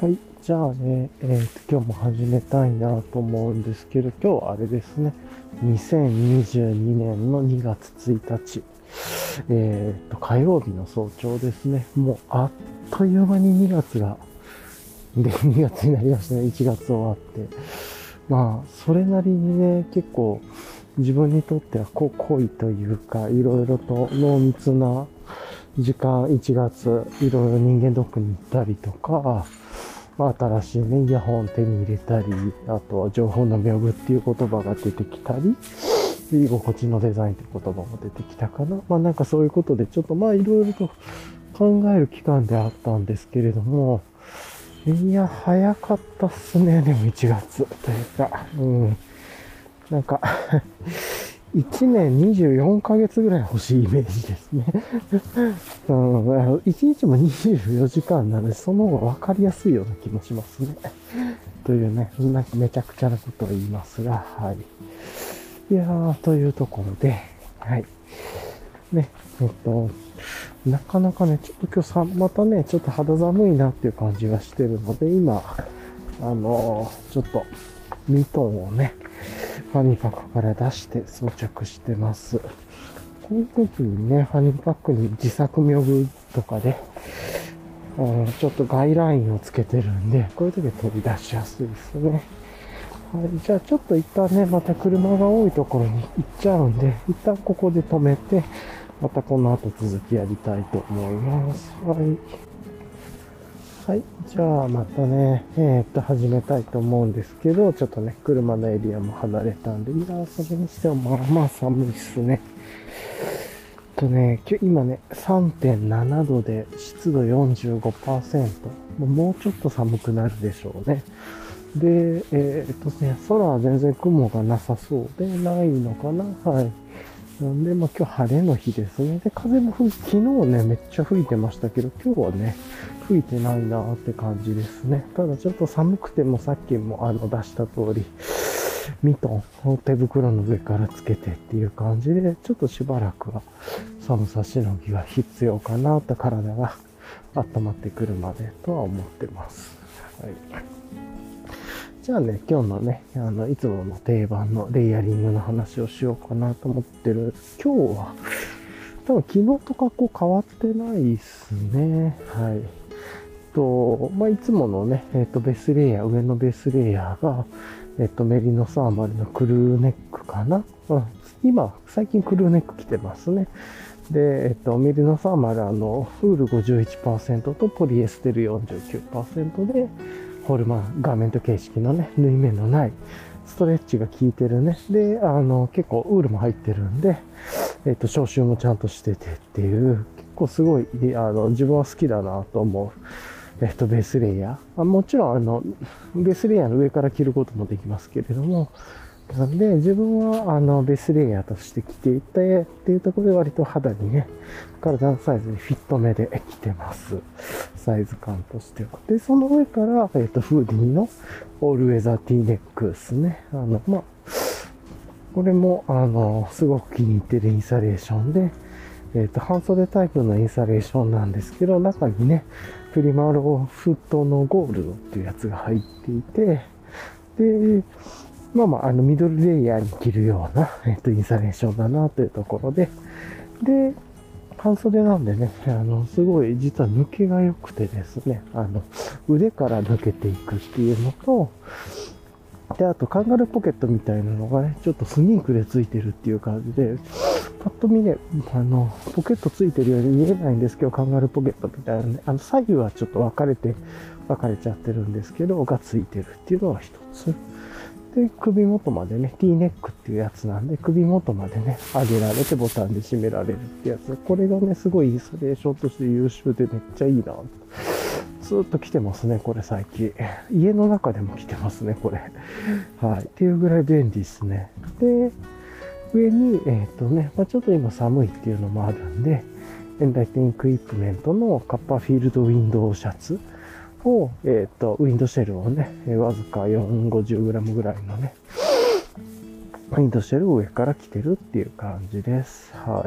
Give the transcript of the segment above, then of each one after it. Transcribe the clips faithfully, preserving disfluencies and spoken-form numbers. はい、じゃあね、えー、今日も始めたいなと思うんですけど、今日はあれですね、にせんにじゅうにねんのにがつついたち、えー、と火曜日の早朝ですね。もうあっという間ににがつが、で、にがつになりましたね、いちがつ終わって。まあ、それなりにね、結構自分にとってはこう濃いというか、いろいろと濃密な時間、いちがつ、いろいろ人間ドックに行ったりとか、新しいね、イヤホン手に入れたり、あとは情報の屏風っていう言葉が出てきたり、居心地のデザインって言葉も出てきたかな。まあなんかそういうことで、ちょっとまあいろいろと考える期間であったんですけれども、いや、早かったっすね。でもいちがつというか、うん。なんか、いちねんにじゅうよんかげつぐらい欲しいイメージですね、うん。いちにちもにじゅうよじかんなので、その方が分かりやすいような気もしますね。というね、なんかめちゃくちゃなことを言いますが、はい。いやー、というところで、はい。ね、えっと、なかなかね、ちょっと今日さ、またね、ちょっと肌寒いなっていう感じがしてるので、今、あのー、ちょっと、ミトンをね、ファニーパックから出して装着してます。この時にね、ファニーパックに自作屏風とかで、うん、ちょっとガイラインをつけてるんで、こういう時は飛び出しやすいですね。はい、じゃあちょっと一旦ね、また車が多いところに行っちゃうんで、一旦ここで止めて、またこの後続きやりたいと思います。はい。はい。じゃあまたね、えー、っと始めたいと思うんですけど、ちょっとね、車のエリアも離れたんで、いやー、それにしてはまあまあ寒いっすね。とね、今ね、さんてんななどで湿度 よんじゅうごパーセント。もうちょっと寒くなるでしょうね。で、えー、っとね、空は全然雲がなさそうで、ないのかな？はい。なんで、まあ今日晴れの日ですね。で、風も吹い、昨日ね、めっちゃ吹いてましたけど、今日はね、吹いてないなーって感じですね。ただちょっと寒くても、さっきもあの出した通り、ミトンを手袋の上からつけてっていう感じで、ちょっとしばらくは寒さしのぎが必要かなと、体が温まってくるまでとは思ってます。はい。じゃあね、今日のね、あの、いつもの定番のレイヤリングの話をしようかなと思ってる。今日は、多分昨日とかこう変わってないっすね。はい。と、まあ、いつものね、えっと、ベースレイヤー、上のベースレイヤーが、えっと、メリノサーマルのクルーネックかな。うん、今、最近クルーネック着てますね。で、えっと、メリノサーマル、あの、ウール ごじゅういちパーセント とポリエステル よんじゅうきゅうパーセント で、ホルマンガーメント形式のね、縫い目のないストレッチが効いてるね。で、あの、結構ウールも入ってるんで、えっと、消臭もちゃんとしててっていう、結構すごい、あの、自分は好きだなと思う、えっと、ベースレイヤー。あ、もちろん、あの、ベースレイヤーの上から着ることもできますけれども、なんで、自分は、あの、ベースレイヤーとして着ていて、っていうところで割と肌にね、体のサイズにフィット目で着てます。サイズ感としては。で、その上から、えっと、フーディーのオールウェザーティーネックですね。あの、まあ、これも、あの、すごく気に入ってるインサレーションで、えっと、半袖タイプのインサレーションなんですけど、中にね、プリマロフットのゴールドっていうやつが入っていて、で、まあまあ、あの、ミドルレイヤーに着るような、えっと、インサレーションだな、というところで。で、半袖なんでね、あの、すごい、実は抜けが良くてですね、あの、腕から抜けていくっていうのと、で、あと、カンガルーポケットみたいなのがね、ちょっとスニークでついてるっていう感じで、パッと見ね、あの、ポケットついてるように見えないんですけど、カンガルーポケットみたいなね、あの、左右はちょっと分かれて、分かれちゃってるんですけど、がついてるっていうのが一つ。で、首元までね、T ネックっていうやつなんで、首元までね、上げられてボタンで締められるってやつ。これがね、すごいインサレーションとして優秀でめっちゃいいな。ずーっと着てますね、これ最近。家の中でも着てますね、これ。はい。っていうぐらい便利ですね。で、上に、えっとね、まぁ、あ、ちょっと今寒いっていうのもあるんで、エンライテンクイプメントのカッパーフィールドウィンドウシャツ。を、えっと、ウィンドシェルをね、わずかよんひゃくごじゅうグラム ぐらいのね、ウィンドシェルを上から着てるっていう感じです。は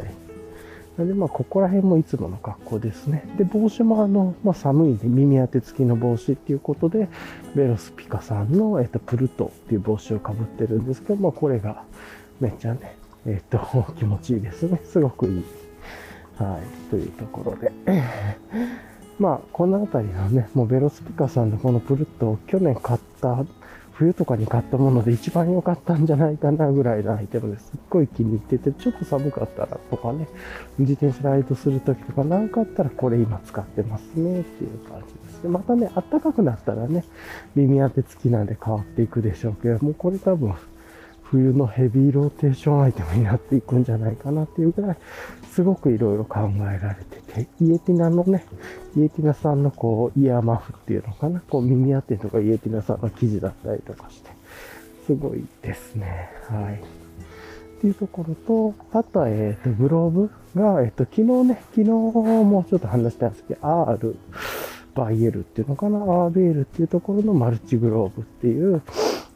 い。なんでまあここら辺もいつもの格好ですね。で、帽子もあの、まあ、寒いんで耳当て付きの帽子っていうことで、ベロスピカさんの、えっと、プルトっていう帽子をかぶってるんですけど、まあ、これがめっちゃね、えっと、気持ちいいですね。すごくいい。はい。というところで。まあ、このあたりのね、もうベロスピカさんのこのプルトを去年買った、冬とかに買ったもので一番良かったんじゃないかなぐらいのアイテムです。すっごい気に入ってて、ちょっと寒かったらとかね、自転車ライドするときとかなんかあったらこれ今使ってますねっていう感じですね。またね、暖かくなったらね、耳当て付きなんで変わっていくでしょうけど、もうこれ多分冬のヘビーローテーションアイテムになっていくんじゃないかなっていうぐらい、すごくいろいろ考えられてて、イエティナのね、イエティナさんのこう、イヤーマフっていうのかな、こう耳当てとかイエティナさんの生地だったりとかして、すごいですね。はい。っていうところと、あとは、えっと、グローブが、えっと、昨日ね、昨日もちょっと話したんですけど、R バイエルっていうのかな、アール ビー エル っていうところのマルチグローブっていう、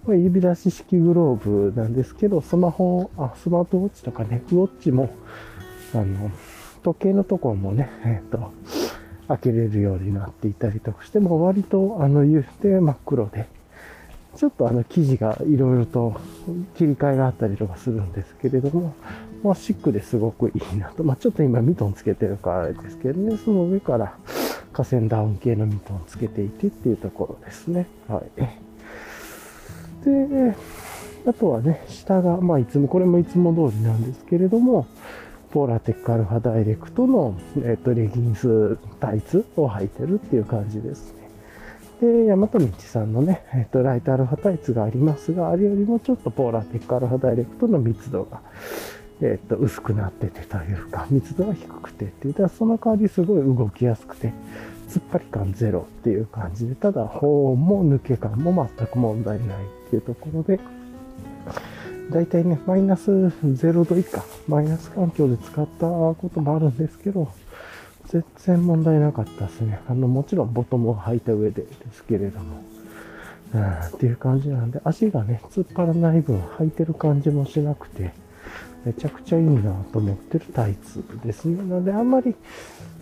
これ指出し式グローブなんですけど、スマホ、あ、スマートウォッチとかね、ウォッチも、あの、時計のところもね、えっと、開けれるようになっていたりとかしても、割と、あの、言って真っ黒で、ちょっとあの、生地がいろいろと切り替えがあったりとかするんですけれども、まあ、シックですごくいいなと。まあ、ちょっと今ミトンつけてるからあれですけどね、その上から河川ダウン系のミトンつけていてっていうところですね。はい。で、あとはね、下が、まあ、いつも、これもいつも通りなんですけれども、ポーラテックアルファダイレクトの、えっと、レギンスタイツを履いてるっていう感じですね。で、ヤマトミチさんのね、えっと、ライトアルファタイツがありますが、あれよりもちょっとポーラテックアルファダイレクトの密度が、えっと、薄くなっててというか、密度が低くてっていうと、その代わりすごい動きやすくて、突っ張り感ゼロっていう感じで、ただ、保温も抜け感も全く問題ないっていうところで、だいたいね、マイナスゼロど以下、マイナス環境で使ったこともあるんですけど、全然問題なかったですね。あの、もちろんボトムを履いた上でですけれども、うん、っていう感じなんで、足がね、突っ張らない分、履いてる感じもしなくて、めちゃくちゃいいなと思ってるタイツですね。なので、あんまり、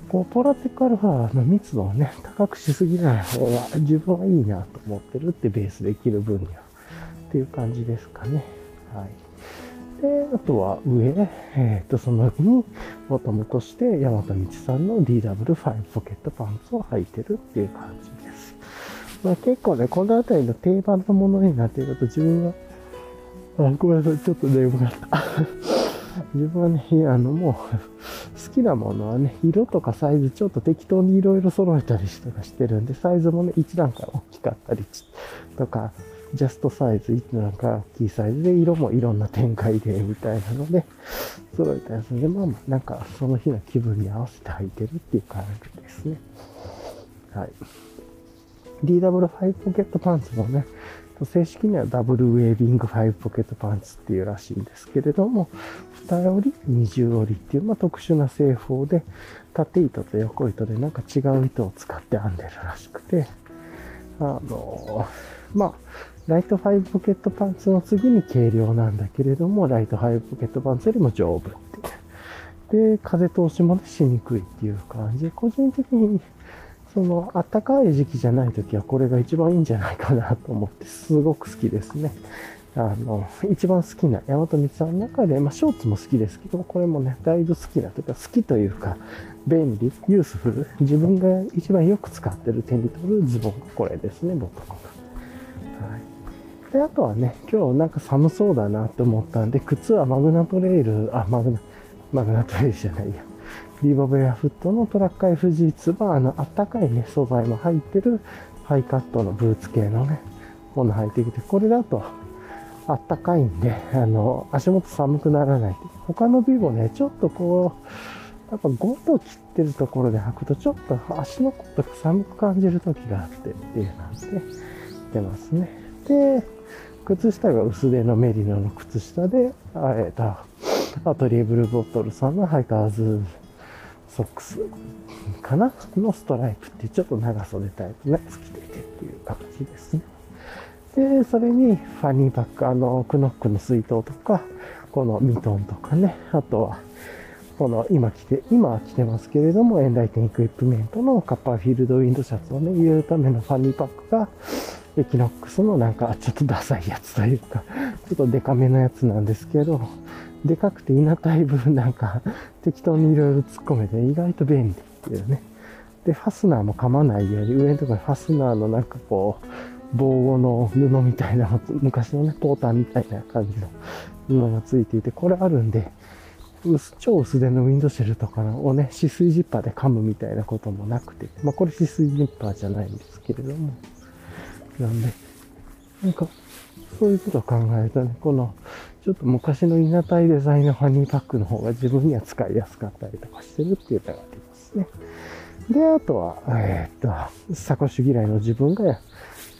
こう、ポーラテックアルファの密度をね、高くしすぎない方が自分はいいなと思ってるってベースで着る分には。っていう感じですかね。はい。で、あとは上、えっと、その上に、ボトムとして、大和道さんの ディーダブリューファイブ ポケットパンツを履いてるっていう感じです。まあ結構ね、このあたりの定番のものになっていると、自分は、あ、ごめんなさい、ちょっと眠かった。自分はね、あの、もう、好きなものはね、色とかサイズちょっと適当にいろいろ揃えたりとかしてるんで、サイズもね、一段階大きかったりとか、ジャストサイズ、なんか大きいサイズで、色もいろんな展開で、みたいなので、揃えたやつで、まあまあ、なんかその日の気分に合わせて履いてるっていう感じですね。はい。ディーダブリューファイブ ポケットパンツもね、正式にはダブルウェービングファイブポケットパンツっていうらしいんですけれども、二折り、二重折りっていう、まあ、特殊な製法で、縦糸と横糸でなんか違う糸を使って編んでるらしくて、あの、まあ、ライトファイブポケットパンツの次に軽量なんだけれども、ライトファイブポケットパンツよりも丈夫っていう。で、風通しもね、しにくいっていう感じで、個人的に、その、暖かい時期じゃない時はこれが一番いいんじゃないかなと思って、すごく好きですね。あの、一番好きな、大和道さんの中で、まあ、ショーツも好きですけど、これもね、だいぶ好きなというか、好きというか、便利、ユースフル、自分が一番よく使ってる手に取るズボンがこれですね、僕は。はい。で、あとはね、今日なんか寒そうだなと思ったんで、靴はマグナトレイル、あ、マグナ、マグナトレイルじゃないや。リボベアフットのトラックアイフジーツは、あの、あったかいね、素材も入ってる、ハイカットのブーツ系のね、もの履いてきて、これだと、あったかいんで、あの、足元寒くならない。他のビボね、ちょっとこう、やっぱごど切ってるところで履くと、ちょっと足のことが寒く感じる時があって、っていう感じで、出ますね。で、靴下が薄手のメリノの靴下で、あえっと、アトリエブルボトルさんのハイカーズ、ソックスかなのストライプってちょっと長袖タイプのやつ着ていてっていう感じですね。で、それにファニーバッグ、あの、クノックの水筒とか、このミトンとかね、あとは、この今着て、今は着てますけれども、エンライテンエクイプメントのカッパーフィールドウィンドシャツをね、入れるためのファニーパックが、エキノックスのなんかちょっとダサいやつというか、ちょっとデカめのやつなんですけど、でかくていなたい分なんか適当にいろいろ突っ込めて意外と便利っていうね。で、ファスナーも噛まないように、上のところにファスナーのなんかこう、防護の布みたいな、昔のね、ポーターみたいな感じの布がついていて、これあるんで、薄超薄手のウィンドシェルとかをね、止水ジッパーで噛むみたいなこともなくて、まあこれ止水ジッパーじゃないんですけれども、なんで、なんか、そういうことを考えるとね、この、ちょっと昔のいなたいデザインのファニーパックの方が自分には使いやすかったりとかしてるっていうのがありますね。で、あとは、えー、っと、サコッシュ嫌いの自分が、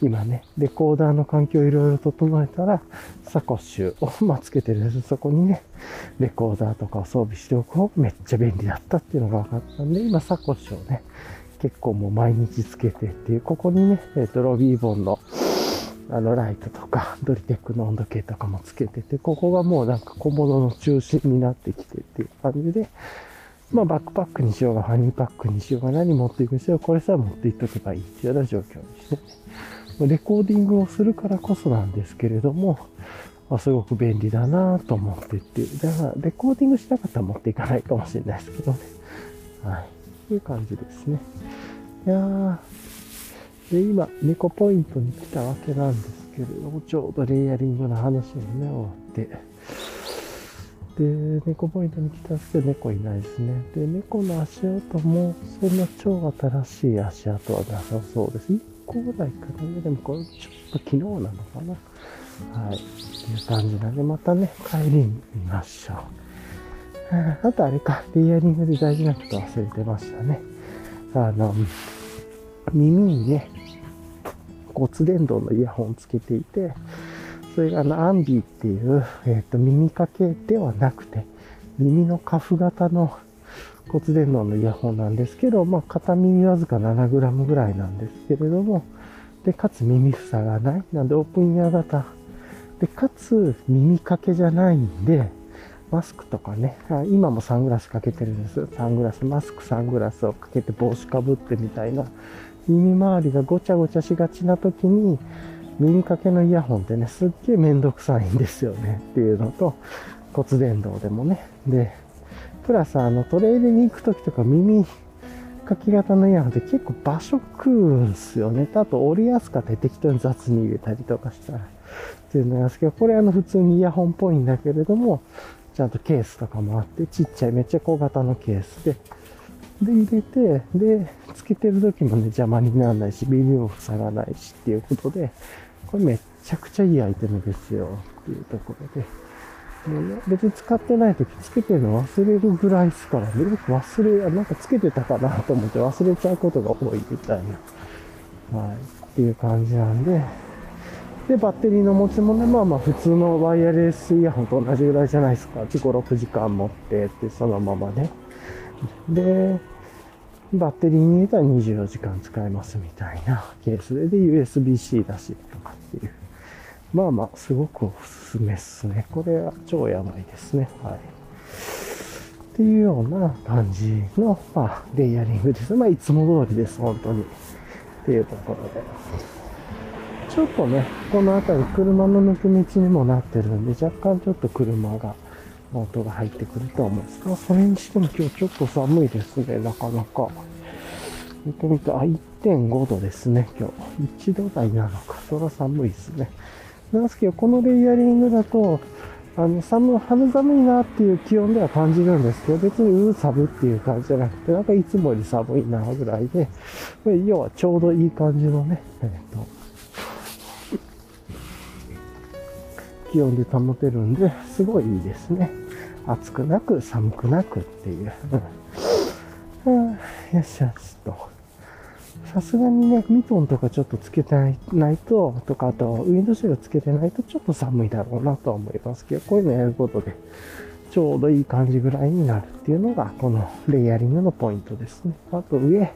今ね、レコーダーの環境をいろいろ整えたら、サコッシュを、まあ、つけてる、そこにね、レコーダーとかを装備しておく方がめっちゃ便利だったっていうのが分かったんで、今サコッシュをね、結構もう毎日つけてっていう、ここにね、えー、とロビーボンの、あのライトとか、ドリテックの温度計とかもつけてて、ここがもうなんか小物の中心になってきてっていう感じで、まあバックパックにしようが、ファニーパックにしようが、何持っていくにしようが、これさえ持っていっとけばいいっていうような状況にして、レコーディングをするからこそなんですけれども、すごく便利だなぁと思ってっていう。だから、レコーディングしなかったら持っていかないかもしれないですけどね。はい。という感じですね。いやー。で、今、猫ポイントに来たわけなんですけれども、ちょうどレイヤリングの話もね、終わって。で、猫ポイントに来たんですけど、猫いないですね。で、猫の足音も、そんな超新しい足跡はなさそうです。いっこぐらいかな。でもこれちょっと昨日なのかな。はい。っていう感じなんで、またね、帰りに見ましょう。あとあれか、レイヤリングで大事なこと忘れてましたね。あの、耳にね、骨伝導のイヤホンつけていて、それがあの、アンビーっていう、えっと、耳かけではなくて、耳のカフ型の骨伝導のイヤホンなんですけど、まあ、片耳わずか ななグラム ぐらいなんですけれども、で、かつ耳塞がない。なんで、オープンイヤー型。で、かつ耳かけじゃないんで、マスクとかね、今もサングラスかけてるんです。サングラス、マスク、サングラスをかけて帽子かぶってみたいな、耳周りがごちゃごちゃしがちな時に、耳かけのイヤホンってね、すっげえめんどくさいんですよねっていうのと、骨伝導でもね。で、プラスあのトレイルに行くときとか耳かき型のイヤホンって結構場所食うんすよね。あと折りやすかったり適当に雑に入れたりとかしたらっていうのなんですけど、これあの普通にイヤホンっぽいんだけれども、ちゃんとケースとかもあって、ちっちゃいめっちゃ小型のケースで、で入れて、で、つけてるときもね邪魔にならないし、耳も塞がないしっていうことで、これめっちゃくちゃいいアイテムですよっていうところで。別に使ってないときつけてるの忘れるぐらいですから、ね、よく忘れ、なんかつけてたかなと思って忘れちゃうことが多いみたいな。はい。っていう感じなんで。で、バッテリーの持ちもね、まあまあ普通のワイヤレスイヤホンと同じぐらいじゃないですか。ご、ろくじかん持ってって、そのままね。で、バッテリーに入れたらにじゅうよじかん使えますみたいなケースで、で、ユーエスビー-C だしとかっていう。まあまあ、すごくおすすめっすね。これは超やばいですね。はい。っていうような感じの、まあ、レイヤリングです。まあ、いつも通りです、本当に。っていうところで。ちょっとね、この辺り、車の抜け道にもなってるんで、若干ちょっと車が、音が入ってくると思うんですけど、それにしても今日ちょっと寒いですね、なかなか。見てみて、あ、いってんごどですね、今日。いちどだいなのか、そら寒いですね。なんですけど、このレイヤリングだと、あの、寒、春寒いなっていう気温では感じるんですけど、別にうー寒っていう感じじゃなくて、なんかいつもより寒いなぐらいで、要はちょうどいい感じのね、えっと、気温で保てるんで、すごいいいですね。暑くなく、寒くなくっていう。うん、よしよしと。さすがにね、ミトンとかちょっとつけてないと、とか、あと、ウィンドシェルつけてないとちょっと寒いだろうなとは思いますけど、こういうのやることで、ちょうどいい感じぐらいになるっていうのが、このレイヤリングのポイントですね。あと上、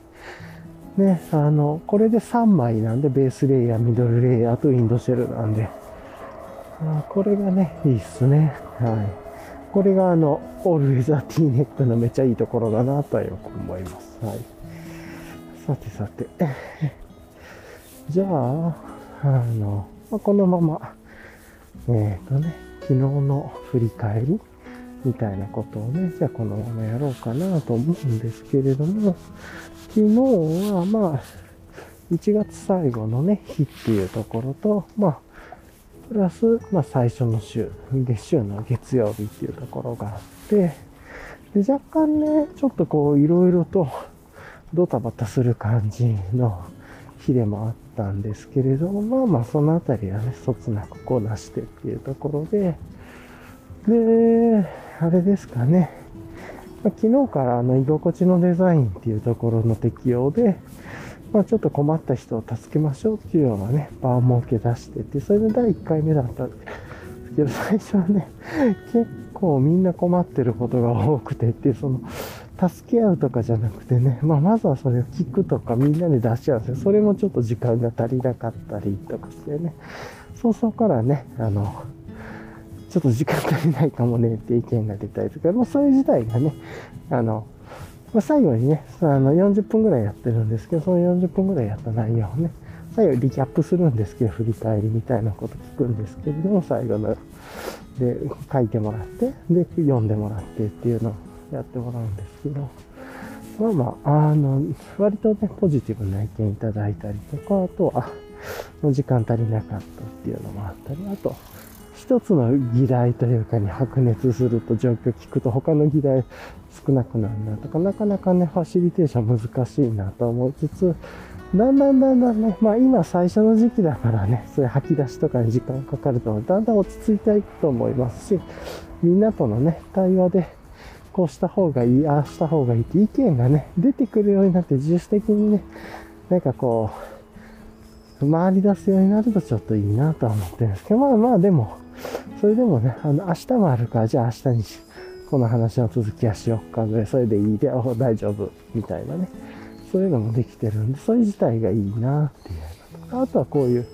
ね、あの、これでさんまいなんで、ベースレイヤー、ミドルレイヤーとウィンドシェルなんで、あこれがね、いいっすね。はい。これがあのオールウェザー T ネックのめちゃいいところだなとはよく思います。はい、さてさてじゃあ、あの、まあ、このままえっとね昨日の振り返りみたいなことをね、じゃあこのままやろうかなと思うんですけれども、昨日はまあいちがつ最後のね日っていうところと、まあプラス、まあ、最初の週で週の月曜日っていうところがあって、で若干ねちょっとこういろいろとドタバタする感じの日でもあったんですけれども、まあまあそのあたりはねそつなくこなしてっていうところで、であれですかね、まあ、昨日からあの居心地のデザインっていうところの適用で、まあちょっと困った人を助けましょうっていうようなね、場を設け出してて、それのだいいっかいめだったんですけど、最初はね、結構みんな困ってることが多くてって、その、助け合うとかじゃなくてね、まあまずはそれを聞くとかみんなで出し合うんですよ。それもちょっと時間が足りなかったりとかしてね、早々からね、あの、ちょっと時間足りないかもねって意見が出たりとか、もうそれ自体がね、あの、まあ最後にね、あのよんじゅっぷんぐらいやってるんですけど、そのよんじゅっぷんぐらいやった内容をね、最後リキャップするんですけど、振り返りみたいなこと聞くんですけれども、最後の、で、書いてもらって、で、読んでもらってっていうのをやってもらうんですけど、まあまあ、あの、割とね、ポジティブな意見いただいたりとか、あとは、時間足りなかったっていうのもあったり、あと、一つの議題というかに白熱すると状況聞くと他の議題少なくなるなとか、なかなかねファシリテーション難しいなと思いつつ、だんだんだんだんね、まあ今最初の時期だからね、そういう吐き出しとかに時間かかるとだんだん落ち着いていくと思いますし、みんなとのね対話でこうした方がいい、ああした方がいいって意見がね出てくるようになって、自主的にねなんかこう回り出すようになるとちょっといいなとは思ってるんですけど、まあまあでもそれでもね、あの、明日もあるから、じゃあ明日にこの話の続きはしよっかぐらい、それでいいで、お、大丈夫、みたいなね。そういうのもできてるんで、それ自体がいいなっていうのとか、あとはこういう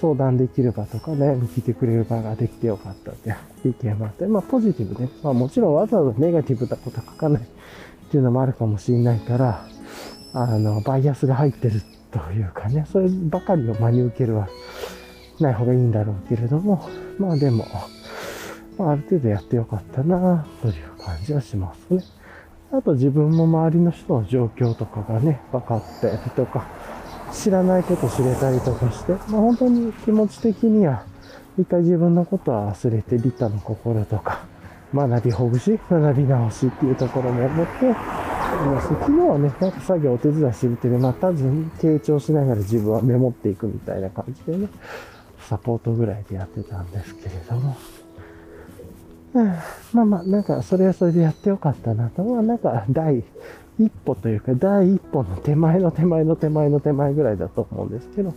相談できる場とかね、聞いてくれる場ができてよかったっていう意見もあって、まあポジティブで、ね、まあもちろんわざわざネガティブなこと書かないっていうのもあるかもしれないから、あの、バイアスが入ってるというかね、そればかりを真に受けるはない方がいいんだろうけれども、まあでも、まあ、ある程度やってよかったなという感じはしますね。あと自分も周りの人の状況とかがね、分かったりとか、知らないこと知れたりとかして、まあ本当に気持ち的には、一回自分のことは忘れて利他の心とか、学びほぐし、学び直しっていうところも思って、昨日はね、なんか作業お手伝いしてみてね、また傾聴しながら自分はメモっていくみたいな感じでね、サポートぐらいでやってたんですけれども、うん、まあまあなんかそれはそれでやってよかったなと、まあなんか第一歩というか第一歩の手前の手前の手前の手前ぐらいだと思うんですけど、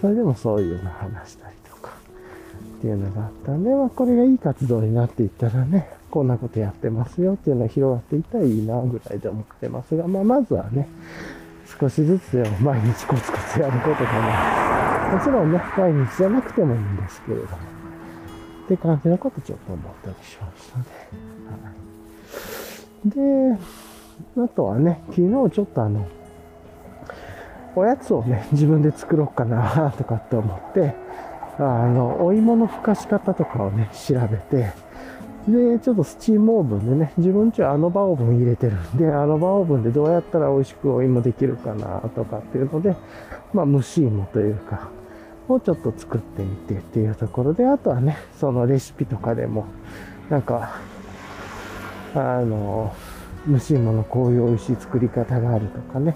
それでもそういうの話したりとかっていうのがあったんで、まあこれがいい活動になっていったらね、こんなことやってますよっていうのが広がっていったらいいなぐらいで思ってますが、まあまずはね少しずつでも毎日コツコツやることかな。もちろんね、毎日じゃなくてもいいんですけれども、って感じのことちょっと思ったりしましたね。はい、で、あとはね、昨日ちょっとあの、おやつをね、自分で作ろうかなとかって思って、あの、お芋のふかし方とかをね、調べて、で、ちょっとスチームオーブンでね、自分ちはアノバオーブン入れてるんで、アノバオーブンでどうやったら美味しくお芋できるかなとかっていうので、まあ蒸し芋というか、をちょっと作ってみてっていうところで、あとはね、そのレシピとかでも、なんか、あの、蒸し芋のこういう美味しい作り方があるとかね、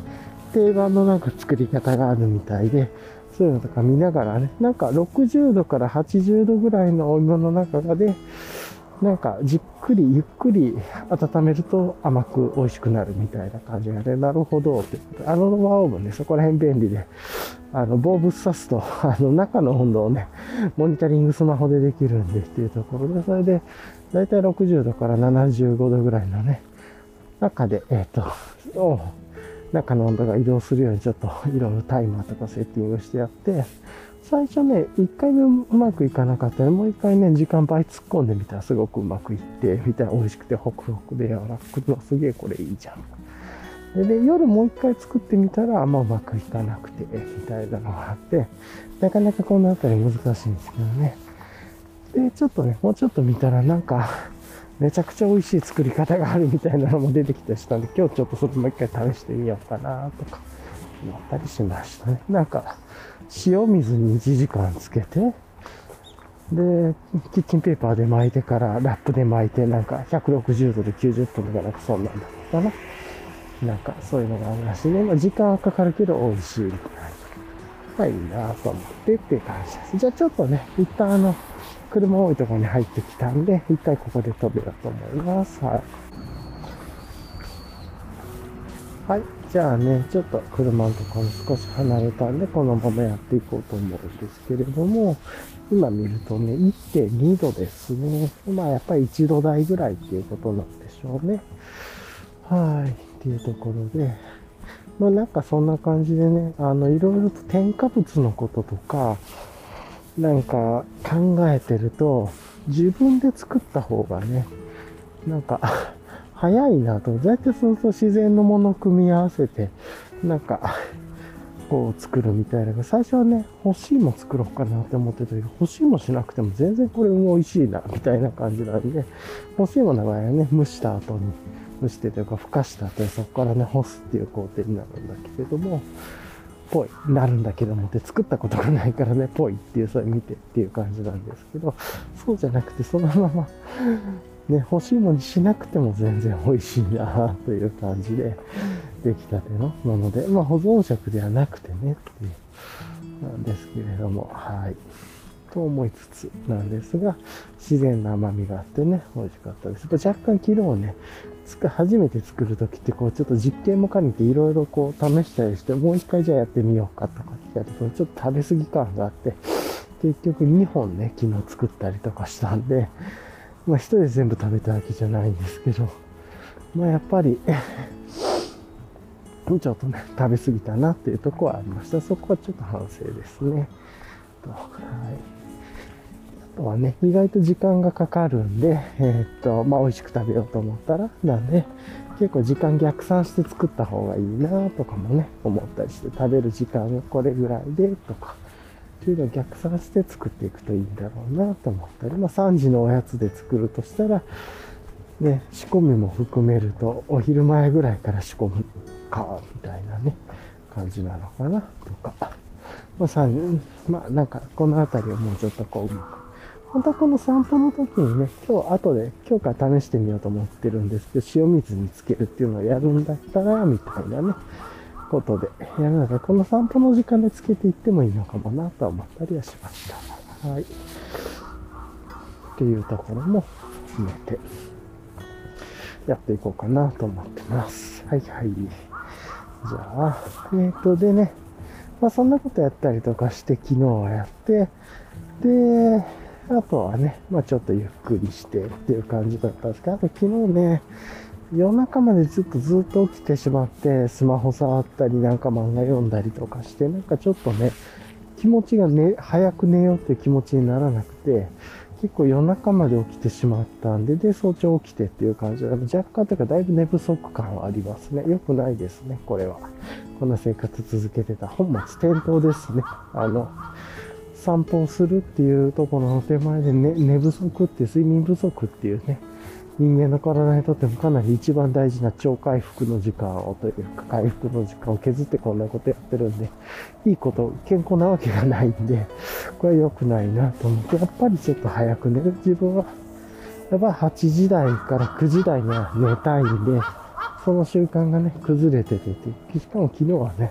定番のなんか作り方があるみたいで、そういうのとか見ながらね、なんかろくじゅうどからはちじゅうどぐらいのお芋の中で、なんかじっくりゆっくり温めると甘く美味しくなるみたいな感じがね、なるほどってことで、アノマオーブンね、そこら辺便利で、あの棒ぶっ刺すとあの中の温度をねモニタリングスマホでできるんでっていうところで、それでだいたいろくじゅうどからななじゅうごどぐらいのね中でえっとを中の温度が移動するようにちょっといろいろタイマーとかセッティングしてやって、最初ね、いっかいめうまくいかなかったら、もういっかいめ時間倍突っ込んでみたらすごくうまくいって、みたいな、美味しくてホクホクで柔らかくて、すげえこれいいじゃん。で、で夜もういっかい作ってみたら、あんまうまくいかなくて、みたいなのがあって、なかなかこのあたり難しいんですけどね。で、ちょっとね、もうちょっと見たらなんか、めちゃくちゃ美味しい作り方があるみたいなのも出てきたりしたんで、今日ちょっとそれもう一回試してみようかなとか、思ったりしましたね。なんか、塩水にいちじかんつけて、で、キッチンペーパーで巻いてから、ラップで巻いて、なんかひゃくろくじゅうどできゅうじゅっぷんとかなんかそんなんだったかな。なんかそういうのがあるらしいね。まあ時間はかかるけど美味しいみたいな。はい、いいなと思ってっていう感じです。じゃあちょっとね、一旦あの、車多いところに入ってきたんで、一回ここで飛べようと思います。はい。はい。じゃあね、ちょっと車のところに少し離れたんで、このままやっていこうと思うんですけれども、今見るとね、いってんにどですね。まあやっぱりいちど台ぐらいっていうことなんでしょうね。はい。っていうところで、まあなんかそんな感じでね、あの、いろいろと添加物のこととか、なんか考えてると自分で作った方がね、なんか早いなと。だいたいそうそう自然のものを組み合わせて、なんかこう作るみたいな。最初はね、欲しいも作ろうかなって思ってたけど、欲しいもしなくても全然これも美味しいなみたいな感じなんで、欲しいものの場合はね、蒸した後に、蒸してというか、ふかした後にそこからね、干すっていう工程になるんだけれども、ぽいなるんだけどもって作ったことがないからね、ぽいっていう、それ見てっていう感じなんですけど、そうじゃなくてそのままね、欲しいのにしなくても全然美味しいなという感じで、出来たてのもので、まあ保存食ではなくてねっていうなんですけれども、はいと思いつつなんですが、自然な甘みがあってね、美味しかったです。若干昨日ね、初めて作るときってこうちょっと実験も兼ねていろいろこう試したりして、もう一回じゃあやってみようかとかってやると、ちょっと食べ過ぎ感があって、結局にほんね、昨日作ったりとかしたんで、まあ一人で全部食べたわけじゃないんですけど、まあやっぱりちょっとね、食べ過ぎたなっていうとこはありました。そこはちょっと反省ですねと、はい。あとはね、意外と時間がかかるんで、えー、っと、まあ、美味しく食べようと思ったら、なんで、結構時間逆算して作った方がいいなとかもね、思ったりして、食べる時間がこれぐらいで、とか、っていうのを逆算して作っていくといいんだろうなと思ったり、まあ、さんじのおやつで作るとしたら、ね、仕込みも含めると、お昼前ぐらいから仕込むか、みたいなね、感じなのかな、とか。まあ、さん、まあ、なんか、このあたりをもうちょっとこう、うまく。本当はこの散歩の時にね、今日後で、今日から試してみようと思ってるんですけど、塩水につけるっていうのをやるんだったら、みたいなね、ことで、やるので、この散歩の時間でつけていってもいいのかもなと思ったりはしました。はい。っていうところも含めて、やっていこうかなと思ってます。はいはい。じゃあ、えーと、でね、まあそんなことやったりとかして、昨日はやって、で、あとはね、まあちょっとゆっくりしてっていう感じだったんですけど、あと昨日ね、夜中までずっとずっと起きてしまって、スマホ触ったりなんか漫画読んだりとかして、なんかちょっとね、気持ちがね、早く寝ようっていう気持ちにならなくて、結構夜中まで起きてしまったんで、で、早朝起きてっていう感じで、若干というかだいぶ寝不足感はありますね。良くないですね、これは。こんな生活続けてた。本末転倒ですね。あの、散歩をするっていうところの手前で、ね、寝不足って睡眠不足っていうね、人間の体にとってもかなり一番大事な超回復の時間をというか、回復の時間を削ってこんなことやってるんで、いいこと、健康なわけがないんで、これは良くないなと思って、やっぱりちょっと早く寝る。自分は、やっぱりはちじ台からくじ台には寝たいんで、その習慣がね、崩れててて、しかも昨日はね、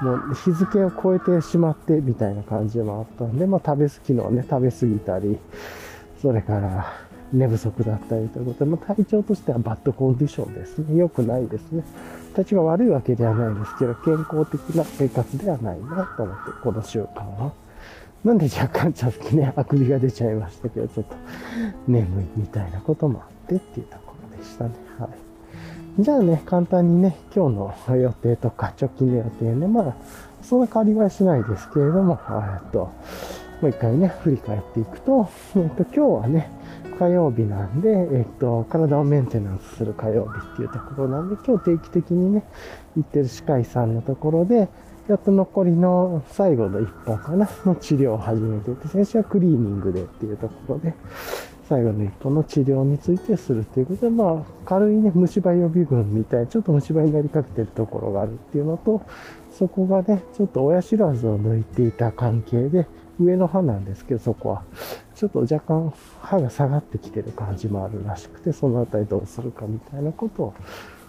もう日付を超えてしまってみたいな感じもあったんで、まあ食べ過ぎのね、食べ過ぎたり、それから寝不足だったりということで、まあ体調としてはバッドコンディションですね。良くないですね。体調が悪いわけではないですけど、健康的な生活ではないなと思って、この習慣は。なんで若干ちょっとね、あくびが出ちゃいましたけど、ちょっと眠いみたいなこともあってっていうところでしたね。はい。じゃあね、簡単にね、今日の予定とか、直近の予定ね、まあ、そんな変わりはしないですけれども、えっと、もう一回ね、振り返っていくと、えっと、今日はね、火曜日なんで、えっと、体をメンテナンスする火曜日っていうところなんで、今日定期的にね、行ってる歯科医さんのところで、やっと残りの最後のいっぽんかな、の治療を始めてて、先週はクリーニングでっていうところで、最後のいっぽんの治療についてするということで、まあ、軽いね、虫歯予備軍みたいな、ちょっと虫歯になりかけてるところがあるっていうのと、そこがね、ちょっと親知らずを抜いていた関係で、上の歯なんですけど、そこは、ちょっと若干歯が下がってきてる感じもあるらしくて、そのあたりどうするかみたいなことを、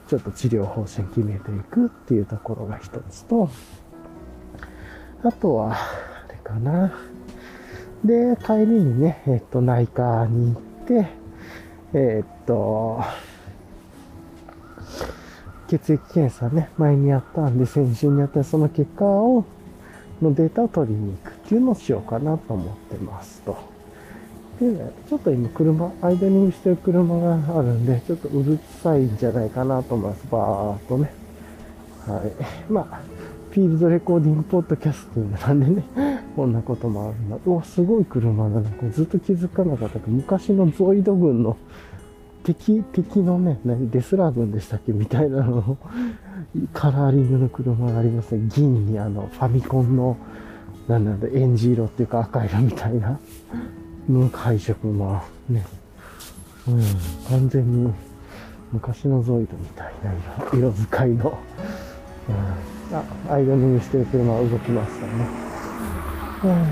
ちょっと治療方針決めていくっていうところが一つと、あとは、あれかな。で、帰りにね、えっと、内科に行って、えっと、血液検査ね、前にやったんで、先週にやったその結果を、のデータを取りに行くっていうのをしようかなと思ってますと。で、ちょっと今車、アイドリングしてる車があるんで、ちょっとうるさいんじゃないかなと思います。バーっとね。はい。まあ、フィールドレコーディングポッドキャスティングなんでね、こんなこともあるんだ。うわ、すごい車だな。これずっと気づかなかったけど、昔のゾイド軍の敵、敵のね、何、デスラー軍でしたっけみたいなのを、カラーリングの車がありますね。銀にあの、ファミコンの、なんなんだ、エンジ色っていうか赤色みたいな、の配色もね、うん、完全に昔のゾイドみたいな色、色使いの、うんあ、アイドリングしてる車は動きましたね。は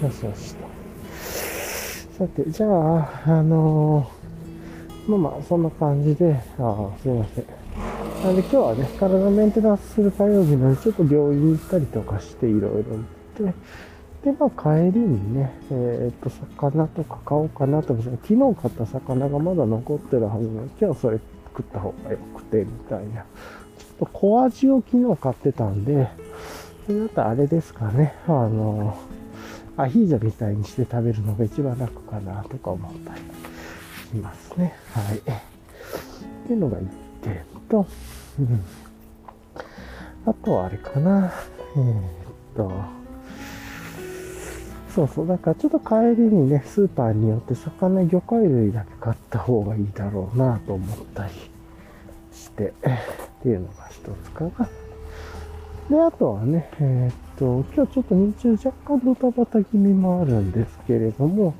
い、よしよしと。さて、じゃあ、あのー、まあまあ、そんな感じで、ああ、すいません。なんで今日はね、体メンテナンスする火曜日なんで、ちょっと病院に行ったりとかして、いろいろ行って、で、まあ、帰りにね、えー、っと、魚とか買おうかなと思って、昨日買った魚がまだ残ってるはずなので、今日はそれ食った方がよくて、みたいな。小アジを昨日買ってたんで、それだとあれですかね、あの、アヒージョみたいにして食べるのが一番楽かなとか思ったりしますね。はい。っていうのがいってんと、うん、あとはあれかな、えー、っと、そうそう、だからちょっと帰りにね、スーパーによって魚、魚介類だけ買った方がいいだろうなと思ったりして、っていうのが一つかな。で、あとはね、えー、っと、今日ちょっと日中若干ドタバタ気味もあるんですけれども、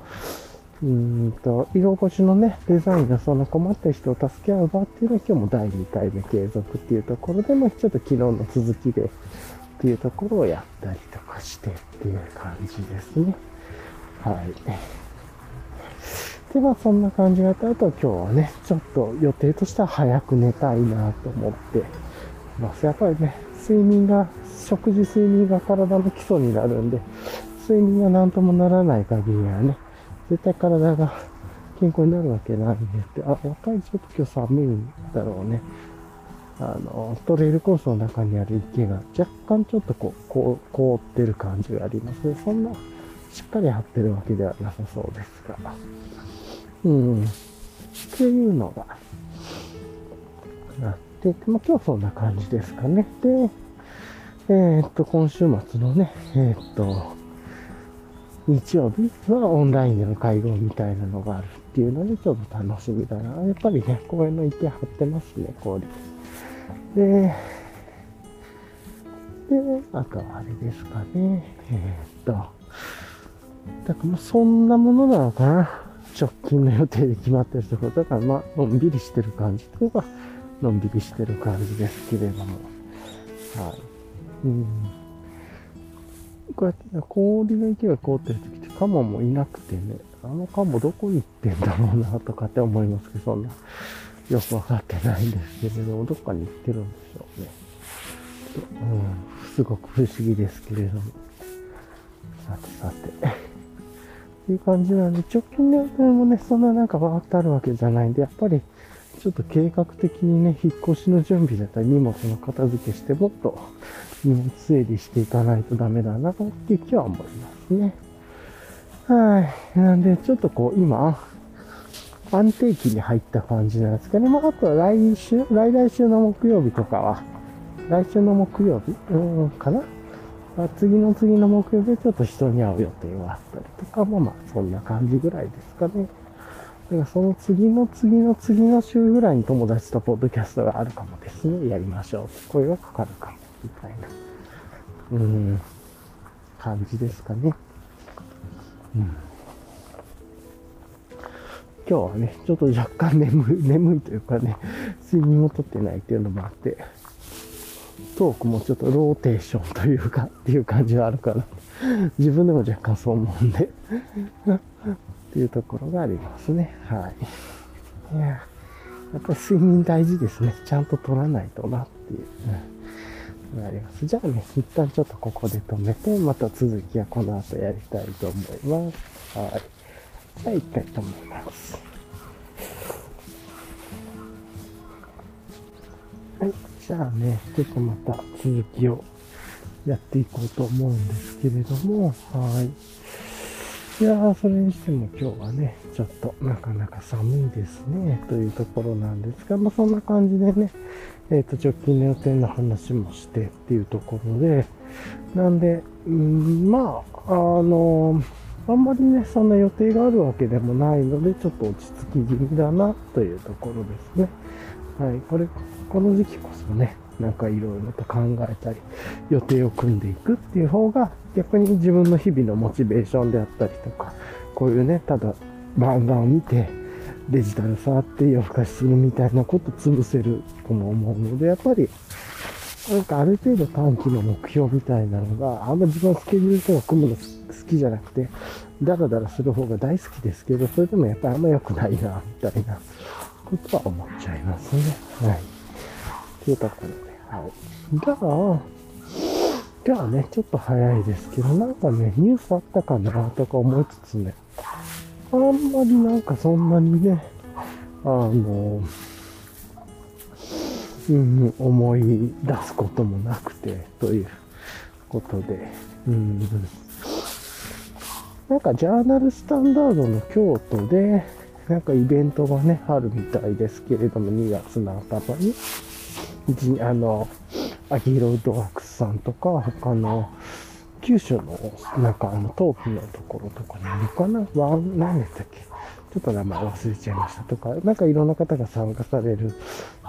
うーんと、色越しのね、デザインがそんな困った人を助け合う場っていうのは今日もだいにかいめ継続っていうところで、まあ、ちょっと昨日の続きでっていうところをやったりとかしてっていう感じですね。はい。で、まあそんな感じがあった。あとは今日はね、ちょっと予定としては早く寝たいなと思ってます。やっぱりね、睡眠が、食事睡眠が体の基礎になるんで、睡眠が何ともならない限りはね、絶対体が健康になるわけないんでって、あ、やっぱりちょっと今日寒いんだろうね。あの、トレイルコースの中にある池が若干ちょっとこう、こう、凍ってる感じがありますね。そんな、しっかり張ってるわけではなさそうですが。うん、っていうのがあって、まあ、今日そんな感じですかね。で、えー、っと、今週末のね、えー、っと、日曜日はオンラインでの会合みたいなのがあるっていうので、ちょっと楽しみだな。やっぱりね、公園の池張ってますね、氷。で、で、あとはあれですかね、えー、っと、だからもうそんなものなのかな。直近の予定で決まってるところだから、まあ、のんびりしてる感じというか、のんびりしてる感じですけれども。はい。うん。こうやって、氷の池が凍ってる時って、カモもいなくてね、あのカモどこに行ってんだろうなとかって思いますけど、そんな、よくわかってないんですけれども、どっかに行ってるんでしょうね。うん。すごく不思議ですけれども。さてさて。いう感じなんで、直近の予定もね、そんななんかわーっとあるわけじゃないんで、やっぱりちょっと計画的にね、引っ越しの準備だったり、荷物の片付けして、もっと荷物整理していかないとダメだなっていう気は思いますね。はい。なんで、ちょっとこう、今、安定期に入った感じなんですかね。まあ、あとは来週、来来週の木曜日とかは、来週の木曜日、うーん、かなまあ、次の次の目標でちょっと人に会う予定をあったりとか、まあまあそんな感じぐらいですかね。だからその次の次の次の週ぐらいに友達とポッドキャストがあるかもですね。やりましょう。声がかかるかも。みたいな。うーん。感じですかね。うん。今日はね、ちょっと若干眠い、眠いというかね、睡眠もとってないっていうのもあって、トークもちょっとローテーションというか、っていう感じはあるから、自分でも若干そう思うんで、っていうところがありますね。はい。いや、やっぱり睡眠大事ですね。ちゃんと取らないとなっていう、うん、あります。じゃあね、一旦ちょっとここで止めて、また続きはこの後やりたいと思います。はい。じゃあ行きたいと思います。はい、じゃあね、ちょっとまた続きをやっていこうと思うんですけれども、はい。いやー、それにしても今日はね、ちょっとなかなか寒いですね、というところなんですが、まあそんな感じでね、えっと、直近の予定の話もしてっていうところで、なんで、うん、まあ、あのー、あんまりね、そんな予定があるわけでもないので、ちょっと落ち着き気味だな、というところですね。はい。これ、この時期こそね、なんかいろいろと考えたり、予定を組んでいくっていう方が、逆に自分の日々のモチベーションであったりとか、こういうね、ただ漫画を見て、デジタル触って夜更かしするみたいなこと潰せるとも思うので、やっぱり、なんかある程度短期の目標みたいなのが、あんま自分はスケジュールとか組むの好きじゃなくて、ダラダラする方が大好きですけど、それでもやっぱりあんま良くないな、みたいなことは思っちゃいますね。はい。というところで、はい。じゃあ、じゃあね、ちょっと早いですけど、なんかね、ニュースあったかなとか思いつつね、あんまりなんかそんなにね、あの、うん、思い出すこともなくて、ということで、うん、なんかジャーナルスタンダードの京都で、なんかイベントがね、あるみたいですけれども、にがつの頭に、あの、アキヒロウッドワークスさんとか、他の、九州の、なんかあの、東部のところとかなのかな、ワン、何でしたっけ、ちょっと名前忘れちゃいましたとか、なんかいろんな方が参加される、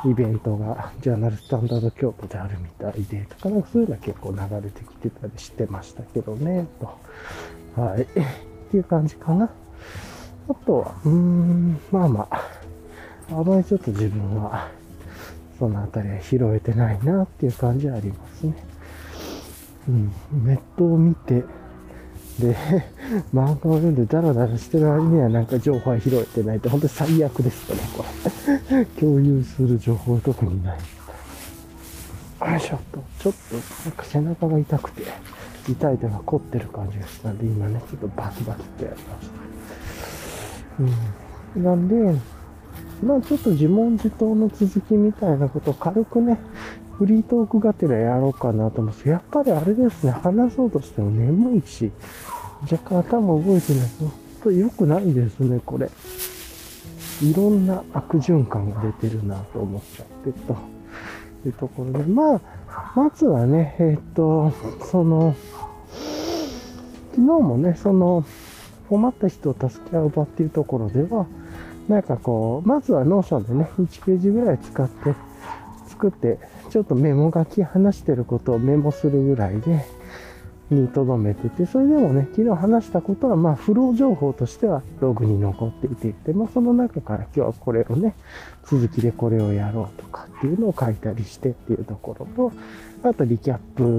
イベントがジャーナルスタンダード京都であるみたいでとか、なんかそういうのは結構流れてきてたりしてましたけどね、と。はい。っていう感じかな。あとは、うーん、まあまあ、あまりちょっと自分は、そのあたりは拾えてないなっていう感じはありますね。うん、ネットを見て、で、漫画を読んでダラダラしてる割にはなんか情報は拾えてないって、本当に最悪ですよね、これ。共有する情報は特にない。よいしょっと、ちょっと、なんか背中が痛くて、痛い手が凝ってる感じがしたんで、今ね、ちょっとバキバキってやりました。うん。なんで、まあちょっと自問自答の続きみたいなことを軽くね、フリートークがてらやろうかなと思うんですけど、やっぱりあれですね、話そうとしても眠いし、若干頭動いてないと、ほんと良くないですね、これ。いろんな悪循環が出てるなと思っちゃって、というところで、まあ、まずはね、えー、っと、その、昨日もね、その、困った人を助け合う場っていうところでは、なんかこう、まずはノーションでね、いちページぐらい使って、作って、ちょっとメモ書き、話してることをメモするぐらいで、にとどめてて、それでもね、昨日話したことは、まあ、フロー情報としてはログに残っていていて、まあ、その中から今日はこれをね、続きでこれをやろうとかっていうのを書いたりしてっていうところと、あとリキャッ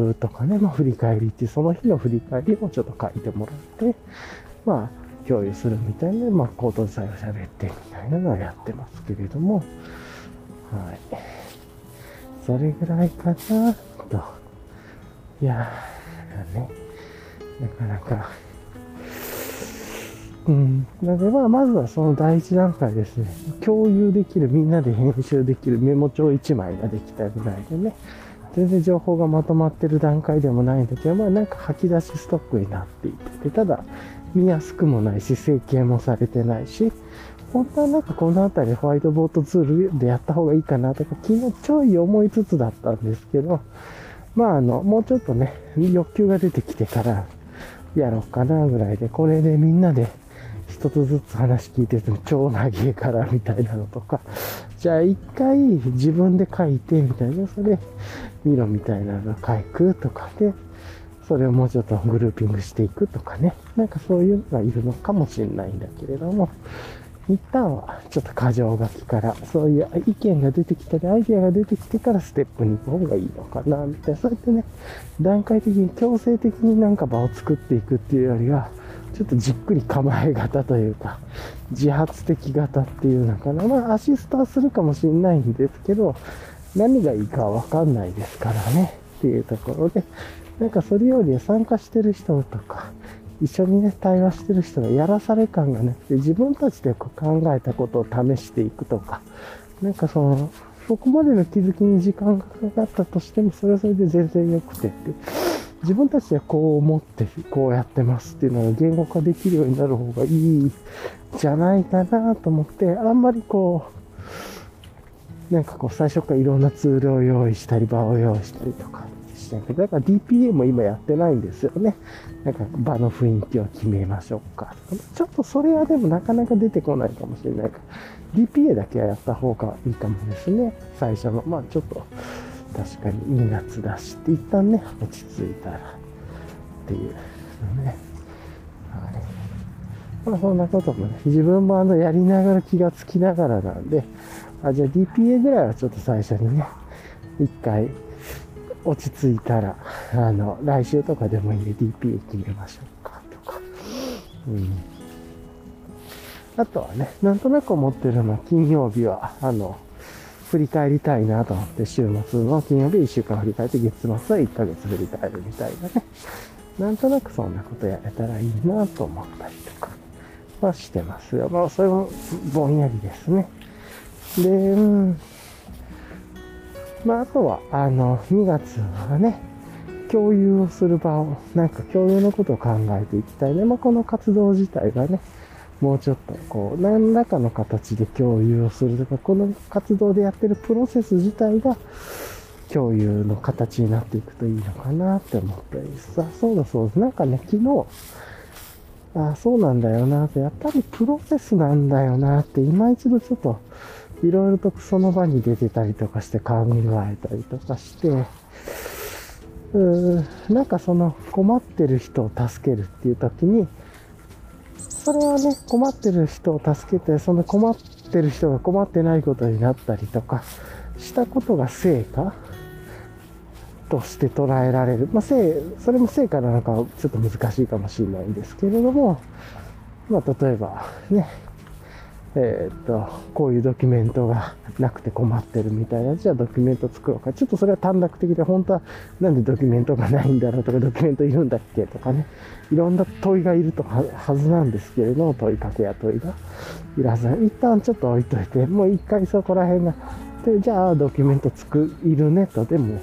プとかね、まあ、振り返りっていう、その日の振り返りもちょっと書いてもらって、まあ、共有するみたいな、まあ、口頭さえ喋ってみたいなのをやってますけれども、はい。それぐらいかなと。いやー、ね、なかなか。うん。なので、まあ、まずはその第一段階ですね。共有できる、みんなで編集できるメモ帳いちまいができたぐらいでね。全然情報がまとまってる段階でもないんだけど、まあ、なんか吐き出しストックになっていて、ただ、見やすくもないし、整形もされてないし、本当はなんかこのあたりホワイトボードツールでやった方がいいかなとか、昨日ちょい思いつつだったんですけど、まあ、あの、もうちょっとね、欲求が出てきてからやろうかなぐらいで、これでみんなで一つずつ話聞いてて、超長いからみたいなのとか、じゃあ一回自分で書いてみたいな、それ見ろみたいなの書くとかで、それをもうちょっとグルーピングしていくとかね、なんかそういうのがいるのかもしれないんだけれども、一旦はちょっと箇条書きから、そういう意見が出てきたりアイデアが出てきてからステップに行く方がいいのかなみたいな、そうやってね、段階的に強制的になんか場を作っていくっていうよりは、ちょっとじっくり構え型というか、自発的型っていうのかな。まあアシストはするかもしれないんですけど、何がいいかはわかんないですからねっていうところで、なんかそれより参加してる人とか、一緒にね、対話してる人がやらされ感がなくて、自分たちでこう考えたことを試していくとか、なんかその、そこまでの気づきに時間がかかったとしても、それはそれで全然良くてって、自分たちでこう思って、こうやってますっていうのが言語化できるようになる方がいいんじゃないかなと思って、あんまりこう、なんかこう最初からいろんなツールを用意したり、場を用意したりとか、だから ディーピーエー も今やってないんですよね。なんか場の雰囲気を決めましょうか。ちょっとそれはでもなかなか出てこないかもしれないから、 ディーピーエー だけはやった方がいいかもですね。最初の、まあちょっと確かににがつだしって一旦ね、落ち着いたらっていうのね。まあそんなこともね、自分もあのやりながら気がつきながらなんで、あ、じゃあ ディーピーエー ぐらいはちょっと最初にね、一回落ち着いたら、あの、来週とかでもいいんで ディーピー 決めましょうかとか、うん、あとはね、なんとなく思ってるのは、金曜日はあの振り返りたいなと思って、週末の金曜日いっしゅうかん振り返って、月末はいっかげつ振り返るみたいなね、なんとなくそんなことやれたらいいなと思ったりとかはしてますよ。まあそれもぼんやりですね。で、うんまあ、あとは、あの、にがつはね、共有をする場を、なんか共有のことを考えていきたいね。まあ、この活動自体がね、もうちょっと、こう、何らかの形で共有をするとか、この活動でやってるプロセス自体が、共有の形になっていくといいのかなって思ったりさ、そうだそうです。なんかね、昨日、ああ、そうなんだよなって、やっぱりプロセスなんだよなって、今一度ちょっと、いろいろとその場に出てたりとかして考えたりとかして、うーん、なんかその困ってる人を助けるっていう時に、それはね、困ってる人を助けて、その困ってる人が困ってないことになったりとかしたことが成果として捉えられる。まあ、成、それも成果なのかちょっと難しいかもしれないんですけれども、まあ例えばね、えっと、こういうドキュメントがなくて困ってるみたいな、じゃあドキュメント作ろうか。ちょっとそれは短絡的で、本当はなんでドキュメントがないんだろうとか、ドキュメントいるんだっけとかね、いろんな問いがいるとは、はずなんですけれども、問いかけや問いがいらず、一旦ちょっと置いといて、もう一回そこら辺が、で、じゃあドキュメント作るねと、でも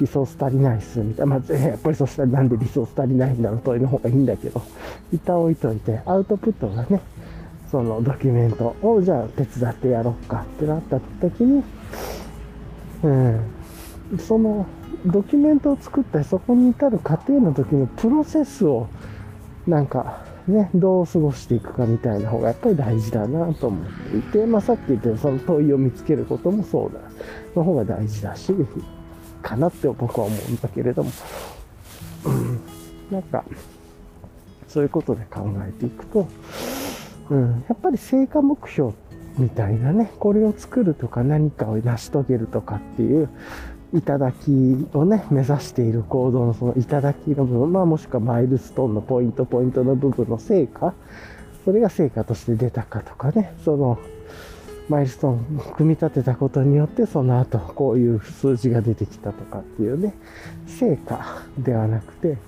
リソース足りないっすみたいな、まあ、やっぱりそしたらなんでリソース足りないんだろう問いの方がいいんだけど、一旦置いといて、アウトプットがね、そのドキュメントをじゃあ手伝ってやろうかってなった時に、うん、そのドキュメントを作ったり、そこに至る過程の時のプロセスをなんかね、どう過ごしていくかみたいな方がやっぱり大事だなと思っていて、まあさっき言ったその問いを見つけることもそうだ、の方が大事だし、かなって僕は思うんだけれども、うん、なんかそういうことで考えていくと、うん、やっぱり成果目標みたいなね、これを作るとか何かを成し遂げるとかっていう頂をね、目指している行動のその頂の部分、まあもしくはマイルストーンのポイントポイントの部分の成果、それが成果として出たかとかね、そのマイルストーンを組み立てたことによって、その後こういう数字が出てきたとかっていうね、成果ではなくて、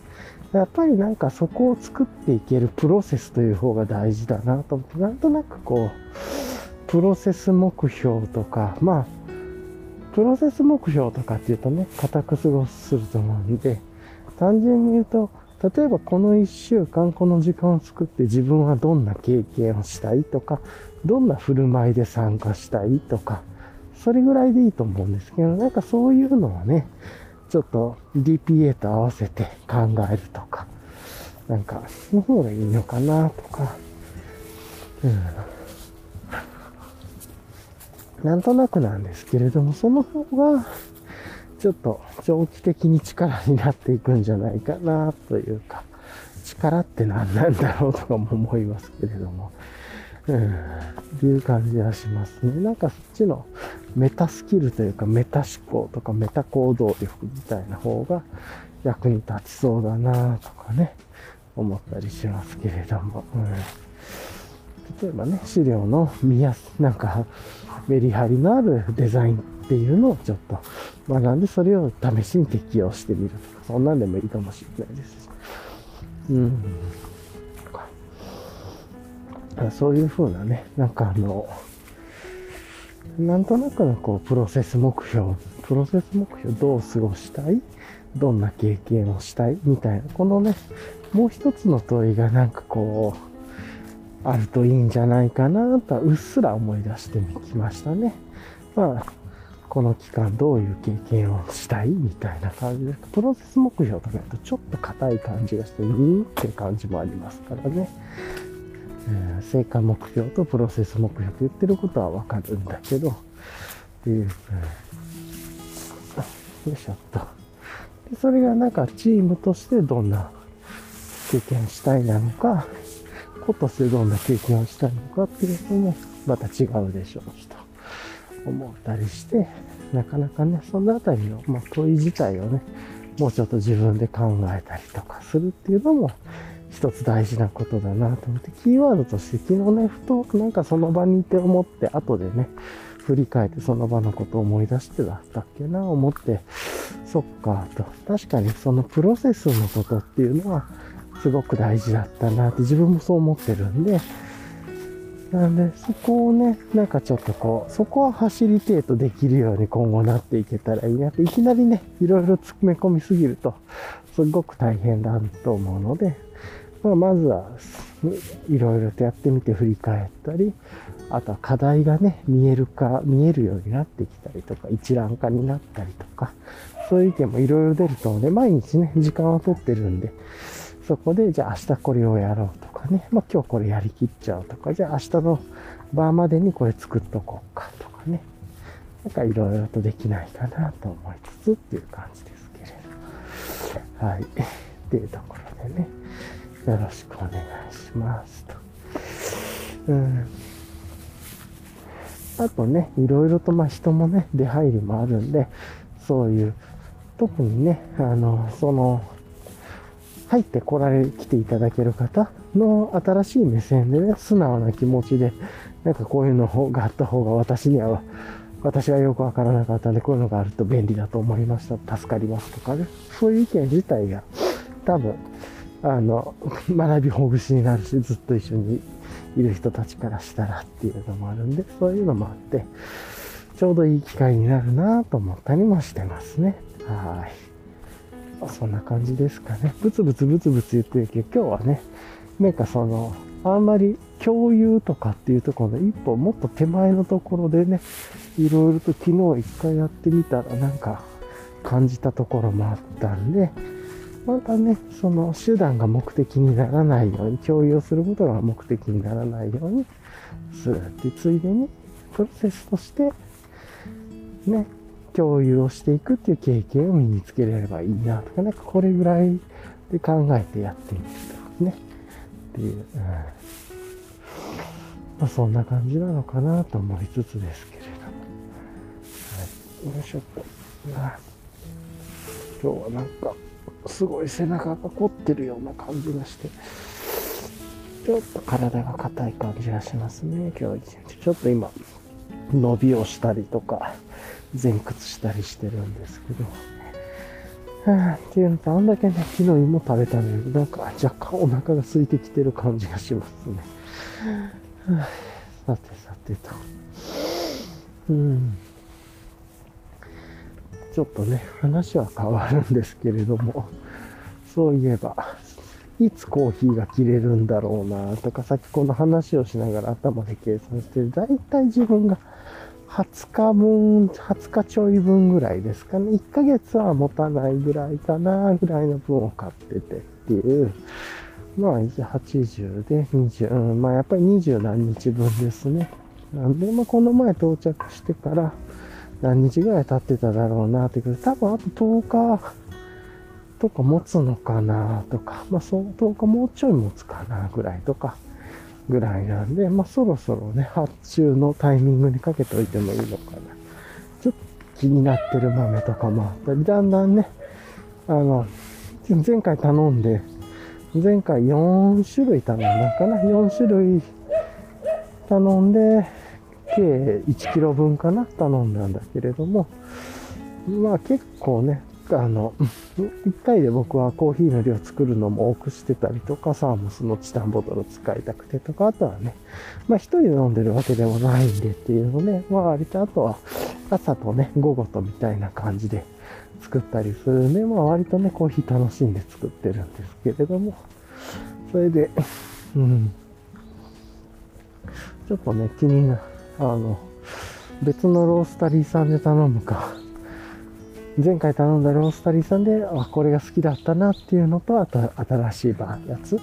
やっぱりなんかそこを作っていけるプロセスという方が大事だなと思って、なんとなくこう、プロセス目標とか、まあ、プロセス目標とかっていうとね、固く過ごすると思うんで、単純に言うと、例えばこのいっしゅうかんこの時間を作って自分はどんな経験をしたいとか、どんな振る舞いで参加したいとか、それぐらいでいいと思うんですけど、なんかそういうのはね、ちょっと ディーピーエー と合わせて考えるとか、なんかその方がいいのかなとか、うん、なんとなくなんですけれども、その方がちょっと長期的に力になっていくんじゃないかなというか、力って何なんだろうとかも思いますけれども、うん、っていう感じはしますね。なんかそっちのメタスキルというか、メタ思考とかメタ行動力みたいな方が役に立ちそうだなとかね、思ったりしますけれども、うん、例えばね、資料の見やす、なんかメリハリのあるデザインっていうのをちょっと学んで、それを試しに適用してみるとか、そんなんでもいいかもしれないですし、うん、そういう風なね、なんかあの、なんとなくのこう、プロセス目標、プロセス目標、どう過ごしたい？どんな経験をしたい？みたいな、このね、もう一つの問いがなんかこう、あるといいんじゃないかなとはうっすら思い出してきましたね。まあ、この期間どういう経験をしたい？みたいな感じで、プロセス目標とかだとちょっと硬い感じがして、うんって感じもありますからね。成果目標とプロセス目標と言ってることはわかるんだけどっていう、うん、よいしょっと。で、それがなんかチームとしてどんな経験したいなのか、個としてどんな経験をしたいのかっていうのもまた違うでしょうしと思ったりして、なかなかね、そのあたりの、まあ、問い自体をね、もうちょっと自分で考えたりとかするっていうのも一つ大事なことだなと思って、キーワードとして昨日ね、ふとなんかその場にいて思って、後でね振り返ってその場のことを思い出してだったっけな思って、そっかと、確かにそのプロセスのことっていうのはすごく大事だったなって、自分もそう思ってるんで、なんでそこをね、なんかちょっとこう、そこはファシリテートできるように今後なっていけたらいいなって。いきなりね、いろいろ詰め込みすぎるとすごく大変だと思うので、まあ、まずはいろいろとやってみて振り返ったり、あとは課題がね、見えるか、見えるようになってきたりとか、一覧化になったりとか、そういう意見もいろいろ出ると思うので、毎日ね、時間を取ってるんで、そこでじゃあ明日これをやろうとかね、まあ今日これやりきっちゃうとか、じゃあ明日の晩までにこれ作っとこうかとかね、なんかいろいろとできないかなと思いつつっていう感じですけれど。はい。っていうところでね。よろしくお願いしますと。うん。あとね、いろいろとまあ人もね、出入りもあるんで、そういう、特にね、あの、その、入ってこられ、来ていただける方の新しい目線でね、素直な気持ちで、なんかこういうのがあった方が私には、私はよくわからなかったんで、こういうのがあると便利だと思いました。助かりますとかね。そういう意見自体が、多分、あの、学びほぐしになるし、ずっと一緒にいる人たちからしたらっていうのもあるんで、そういうのもあって、ちょうどいい機会になるなぁと思ったりもしてますね。はい。そんな感じですかね。ブツブツブツブツ言ってるけど、今日はね、なんかその、あんまり共有とかっていうところの一歩もっと手前のところでね、いろいろと昨日一回やってみたら、なんか感じたところもあったんで、またね、その手段が目的にならないように、共有することが目的にならないようにするって、ついでにプロセスとしてね、共有をしていくっていう経験を身につけれればいいなとか、なんかこれぐらいで考えてやってみるとねっていう、うん、まあ、そんな感じなのかなと思いつつですけれども、はい、よいしょっと。今日はなんかすごい背中が凝ってるような感じがして、ちょっと体が硬い感じがしますね。今日一日ちょっと今伸びをしたりとか前屈したりしてるんですけど、はあ、っていうのと、あんだけね昨日芋食べたのに、なんか若干お腹が空いてきてる感じがしますね、はあ、さてさてと、うん、ちょっとね、話は変わるんですけれども、そういえば、いつコーヒーが切れるんだろうなとか、さっきこの話をしながら頭で計算して、だいたい自分がはつかぶん、はつかちょい分ぐらいですかね。いっかげつは持たないぐらいかな、ぐらいの分を買っててっていう。まあ、はちじゅうでにじゅう、うん、まあやっぱりにじゅうなんにちぶんですね。なんで、まあこの前到着してから何日ぐらい経ってただろうなってくる。多分あととおかとか持つのかなとか、まあそう、とおかもうちょい持つかなぐらいとか、ぐらいなんで、まあそろそろね、発注のタイミングにかけておいてもいいのかな。ちょっと気になってる豆とかもあったり、だんだんね、あの、前回頼んで、前回よんしゅるい頼んだかな ?よんしゅるい頼んで、計いちキロぶんかな頼んだんだけれども、まあ結構ね、あの、いっかいで僕はコーヒーの量作るのも多くしてたりとか、サーモスのチタンボトル使いたくてとか、あとはね、まあ一人で飲んでるわけでもないんでっていうのね、まあ割とあとは朝とね、午後とみたいな感じで、作ったりするんで、まあ割とね、コーヒー楽しんで作ってるんですけれども、それで、うん、ちょっとね、気にな、あの、別のロースタリーさんで頼むか、前回頼んだロースタリーさんで、あ、これが好きだったなっていうのと、あと新しいバーやつ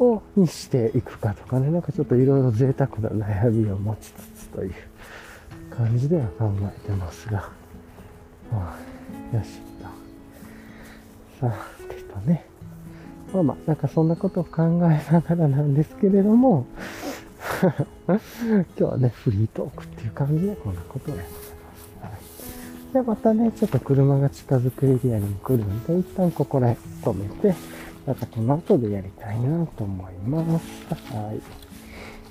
を、にしていくかとかね、なんかちょっといろいろ贅沢な悩みを持ちつつという感じでは考えてますが、はあ、よしと。さてとね。まあまあ、なんかそんなことを考えながらなんですけれども、今日はね、フリートークっていう感じでこんなことをやってます。はい、で、またね、ちょっと車が近づくエリアに来るんで、一旦ここらへん止めて、またこの後でやりたいなと思います。はい。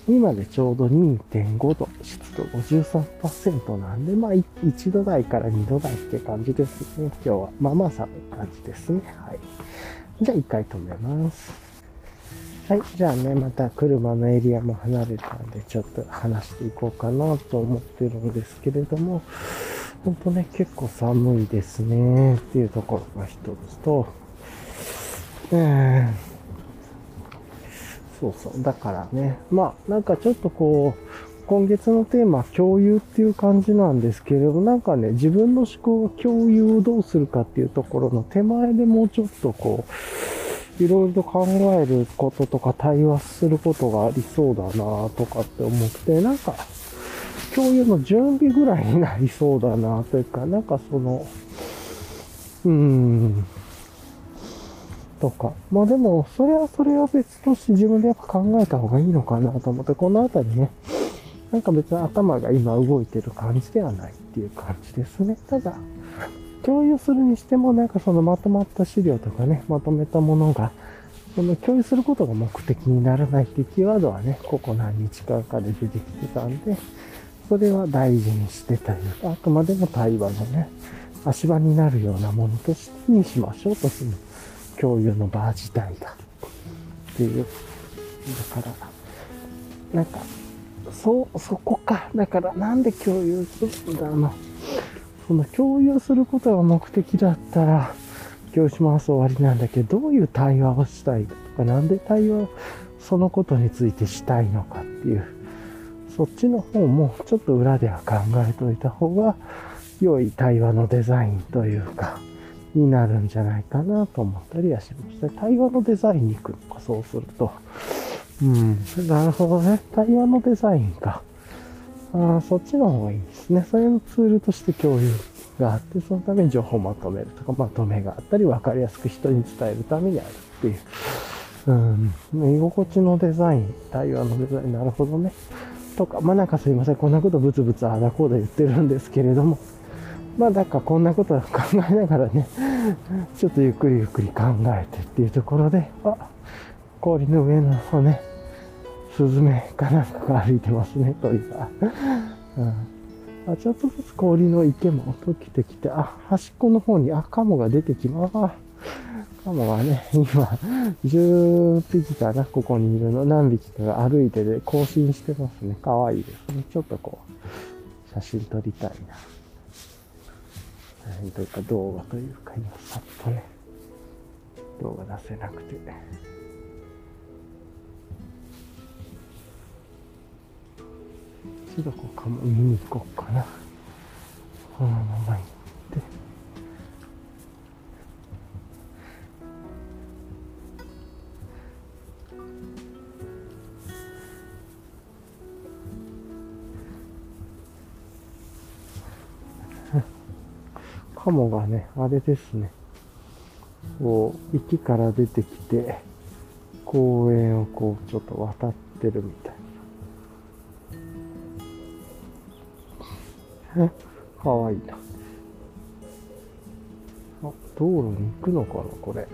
今でちょうど にてんごど、湿度 ごじゅうさんパーセント なんで、まあいちどだいからにどだいって感じですね。今日は。まあまあ寒い感じですね。はい。じゃあいっかい止めます。はい。じゃあね、また車のエリアも離れたんで、ちょっと話していこうかなと思ってるんですけれども、ほんとね、結構寒いですね。っていうところが一つと、うーん。そうそう。だからね。まあ、なんかちょっとこう、今月のテーマ、共有っていう感じなんですけれど、なんかね、自分の思考を共有をどうするかっていうところの手前でもうちょっとこう、いろいろと考えることとか対話することがありそうだなとかって思って、なんか、共有の準備ぐらいになりそうだなというか、なんかその、うーん、とか。まあでも、それはそれは別として自分でやっぱ考えた方がいいのかなと思って、このあたりね、なんか別に頭が今動いてる感じではないっていう感じですね。ただ、共有するにしてもなんかそのまとまった資料とかね、まとめたものが、その共有することが目的にならないっていうキーワードはね、ここ何日間かで出てきてたんで、それは大事にしてたり、あくまでも対話のね、足場になるようなものとしてにしましょうとする。共有の場自体だっていう。だから、なんか、そう、そこか。だから、なんで共有するんだろうな。その共有することが目的だったら、共有します終わりなんだけど、どういう対話をしたいとか、なんで対話、そのことについてしたいのかっていう、そっちの方も、ちょっと裏では考えておいた方が、良い対話のデザインというか、になるんじゃないかなと思ったりはしました。対話のデザインに行くのか、そうすると。うん。なるほどね。対話のデザインか。ああ、そっちの方がいいですね。それのツールとして共有があって、そのために情報をまとめるとか、まとめがあったり、わかりやすく人に伝えるためにあるっていう。うん。居心地のデザイン、対話のデザイン、なるほどね。とか、まあなんかすいません。こんなことブツブツあだこうだ言ってるんですけれども。まあ、だからこんなことを考えながらね、ちょっとゆっくりゆっくり考えてっていうところで、あ、氷の上の方ね、スズメかなんかが歩いてますね、鳥が。うん、あ、ちょっとずつ氷の池も溶けてきて、あ、端っこの方に、あ、カモが出てきます。カモはね、今、じゅっぴきかな、ここにいるの、何匹かが歩いてで更新してますね。かわいいですね。ちょっとこう、写真撮りたいな。というか動画というか今さっとね動画出せなくて一度こうかも上に行こうかな。このまま行ってカモがね、あれですね、こう池から出てきて公園をこうちょっと渡ってるみたいなかわいいな。あ、道路に行くのかなこれ。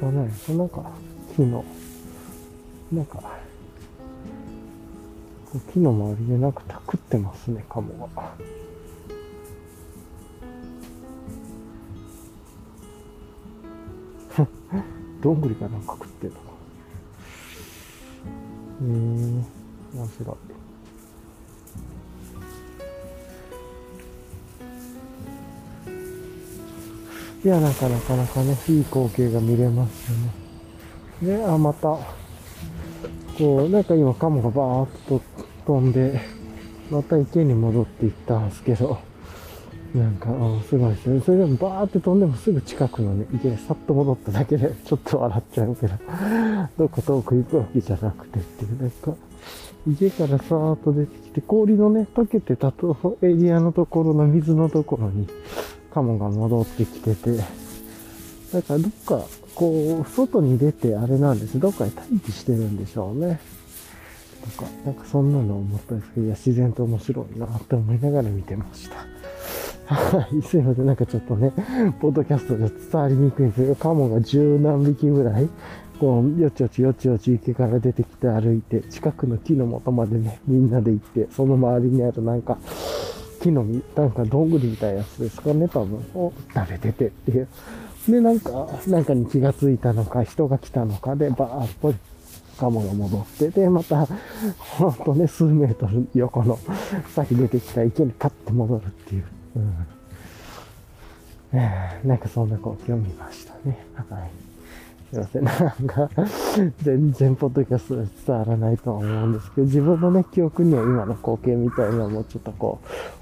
だね、なんか木のなんか木の周りでなんかたくってますね、カモが。どんぐりがなんか食ってるのか。えー、面白い。いや、なかなかなかね、いい光景が見れますよね。で、あ、また、こう、なんか今、カモがバーっと飛んで、また池に戻っていったんですけど、なんか、すごいですね。それでもバーって飛んでもすぐ近くのね、池にさっと戻っただけで、ちょっと笑っちゃうけど、どこ遠く行くわけじゃなくてっていう、なんか、池からさーっと出てきて、氷のね、溶けてたとエリアのところの水のところに、カモが戻ってきてて、だからどっか、こう、外に出てあれなんです。どっかで待機してるんでしょうね。とか、なんかそんなの思ったんですけど、いや、自然と面白いなって思いながら見てました。はい、すいません。なんかちょっとね、ポッドキャストじゃ伝わりにくいんですけど、カモが十何匹ぐらい、こう、よちよちよちよち池から出てきて歩いて、近くの木の元までね、みんなで行って、その周りにあるなんか、木の、なんかどんぐりみたいなやつですかね、多分、を食べててっていう。で、なんか、なんかに気がついたのか、人が来たのかで、バーッとカモが戻って、で、また、ほんとね、数メートル横の、さっき出てきた池にパッと戻るっていう。うん、えー、なんかそんな光景を見ましたね。はい。すいません。なんか、全然ポッドキャストで伝わらないとは思うんですけど、自分のね、記憶には今の光景みたいなのもちょっとこ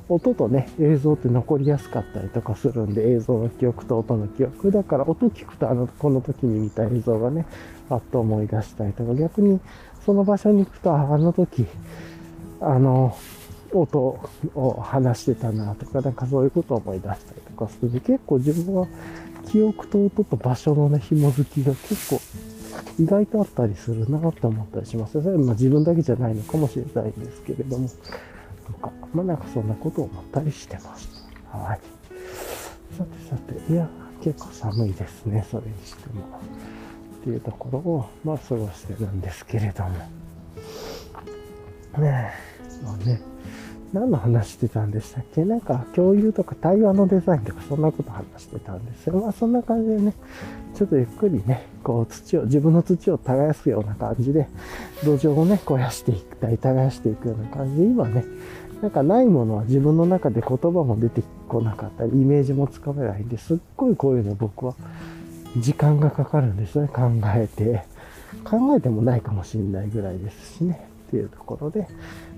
う、音とね、映像って残りやすかったりとかするんで、映像の記憶と音の記憶。だから音聞くと、あの、この時に見た映像がね、パッと思い出したりとか、逆にその場所に行くと、あの時、あの、音を話してたなとか、なんかそういうことを思い出したりとかする。結構自分は記憶と音と場所のね、紐づきが結構意外とあったりするなって思ったりします。それはまあ自分だけじゃないのかもしれないんですけれども、とか、まあなんかそんなことを思ったりしてます。はい。さてさて、いや、結構寒いですね、それにしても。っていうところを、まあ過ごしてるんですけれども。ねえ、まあね。何の話してたんでしたっけ？なんか共有とか対話のデザインとかそんなこと話してたんですよ。まあそんな感じでね、ちょっとゆっくりね、こう土を、自分の土を耕すような感じで、土壌をね、肥やしていったり、耕していくような感じで、今ね、なんかないものは自分の中で言葉も出てこなかったり、イメージもつかめないんで、すっごいこういうの僕は時間がかかるんですよね、考えて。考えてもないかもしれないぐらいですしね、っていうところで、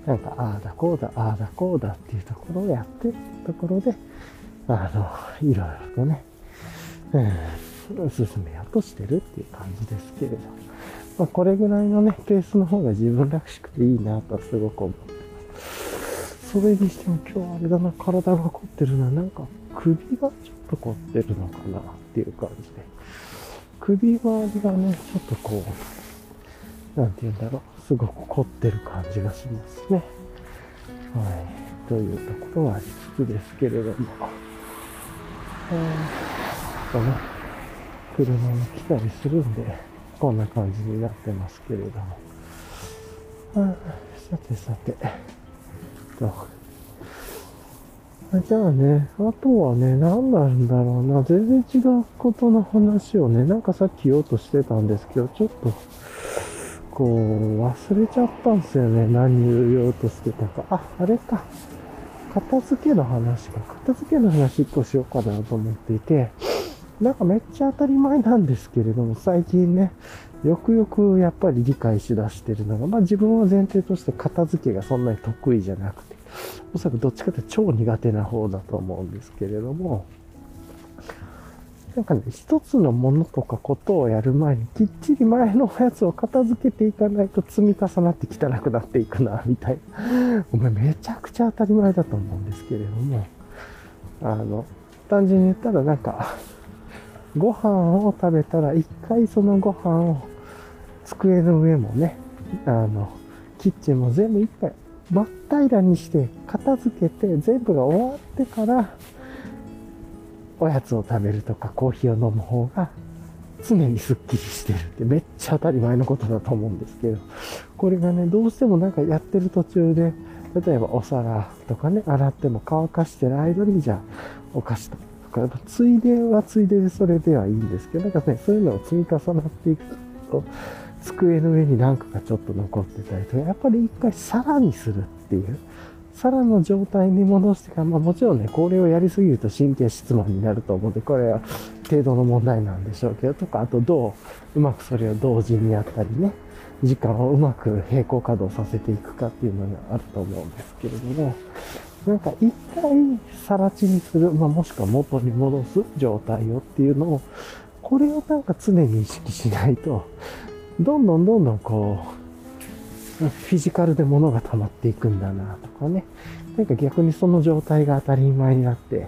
なんか、ああだこうだ、ああだこうだっていうところをやってるところで、あの、いろいろとね、うん、進めようとしてるっていう感じですけれど。まあ、これぐらいのね、ペースの方が自分らしくていいなとはすごく思ってます。それにしても今日あれだな、体が凝ってるな、なんか首がちょっと凝ってるのかなっていう感じで。首周りがね、ちょっとこう、なんて言うんだろう。すごく凝ってる感じがしますね。はい。というところはありつつですけれども。えー、ね、車も来たりするんで、こんな感じになってますけれども。あ、さてさて。とじゃあね、あとはね、何なんだろうな。全然違うことの話をね、なんかさっき言おうとしてたんですけど、ちょっと、こう忘れちゃったんですよね。何言おうとしてたか。あ、あれか。片付けの話か。片付けの話一個しようかなと思っていて、なんかめっちゃ当たり前なんですけれども、最近ね、よくよくやっぱり理解しだしてるのが、まあ自分を前提として片付けがそんなに得意じゃなくて、おそらくどっちかって超苦手な方だと思うんですけれども、なんかね、一つのものとかことをやる前にきっちり前のやつを片付けていかないと積み重なって汚くなっていくな、みたいな。お前めちゃくちゃ当たり前だと思うんですけれども、あの、単純に言ったらなんか、ご飯を食べたら一回そのご飯を机の上もね、あの、キッチンも全部一回真っ平らにして片付けて全部が終わってから、おやつを食べるとかコーヒーを飲む方が常にスッキリしてるってめっちゃ当たり前のことだと思うんですけど、これがね、どうしてもなんかやってる途中で、例えばお皿とかね、洗っても乾かしてる間にじゃあお菓子とか、ついではついででそれではいいんですけど、なんかね、そういうのを積み重なっていくと、机の上に何かがちょっと残ってたりとか、やっぱり一回さらにするっていう。皿の状態に戻してから、まあもちろんね、これをやりすぎると神経質マンになると思うんで、これは程度の問題なんでしょうけど、とか、あとどう、うまくそれを同時にやったりね、時間をうまく平行稼働させていくかっていうのがあると思うんですけれども、なんか一回更地にする、まあもしくは元に戻す状態をっていうのを、これをなんか常に意識しないと、どんどんどんどんこう、フィジカルで物が溜まっていくんだなとかね。なんか逆にその状態が当たり前になって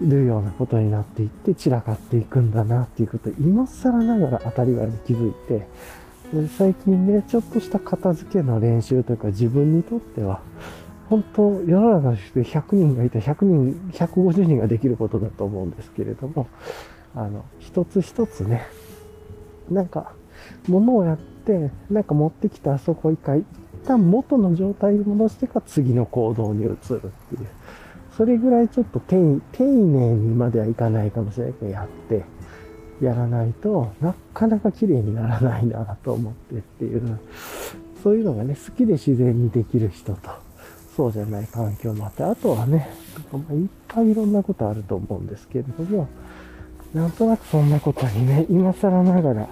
いるようなことになっていって散らかっていくんだなっていうことを今更ながら当たり前に気づいて、最近ね、ちょっとした片付けの練習というか自分にとっては、本当世の中の人ひゃくにんがいたらひゃくにん、ひゃくごじゅうにんができることだと思うんですけれども、あの、一つ一つね、なんか物をやって、でなんか持ってきたあそこ一回一旦元の状態に戻してから次の行動に移るっていう、それぐらいちょっと丁寧にまではいかないかもしれないけどやってやらないとなかなか綺麗にならないなと思ってっていう、そういうのがね、好きで自然にできる人とそうじゃない環境もあって、あとはね、いっぱいいろんなことあると思うんですけれども、なんとなくそんなことにね、今更ながら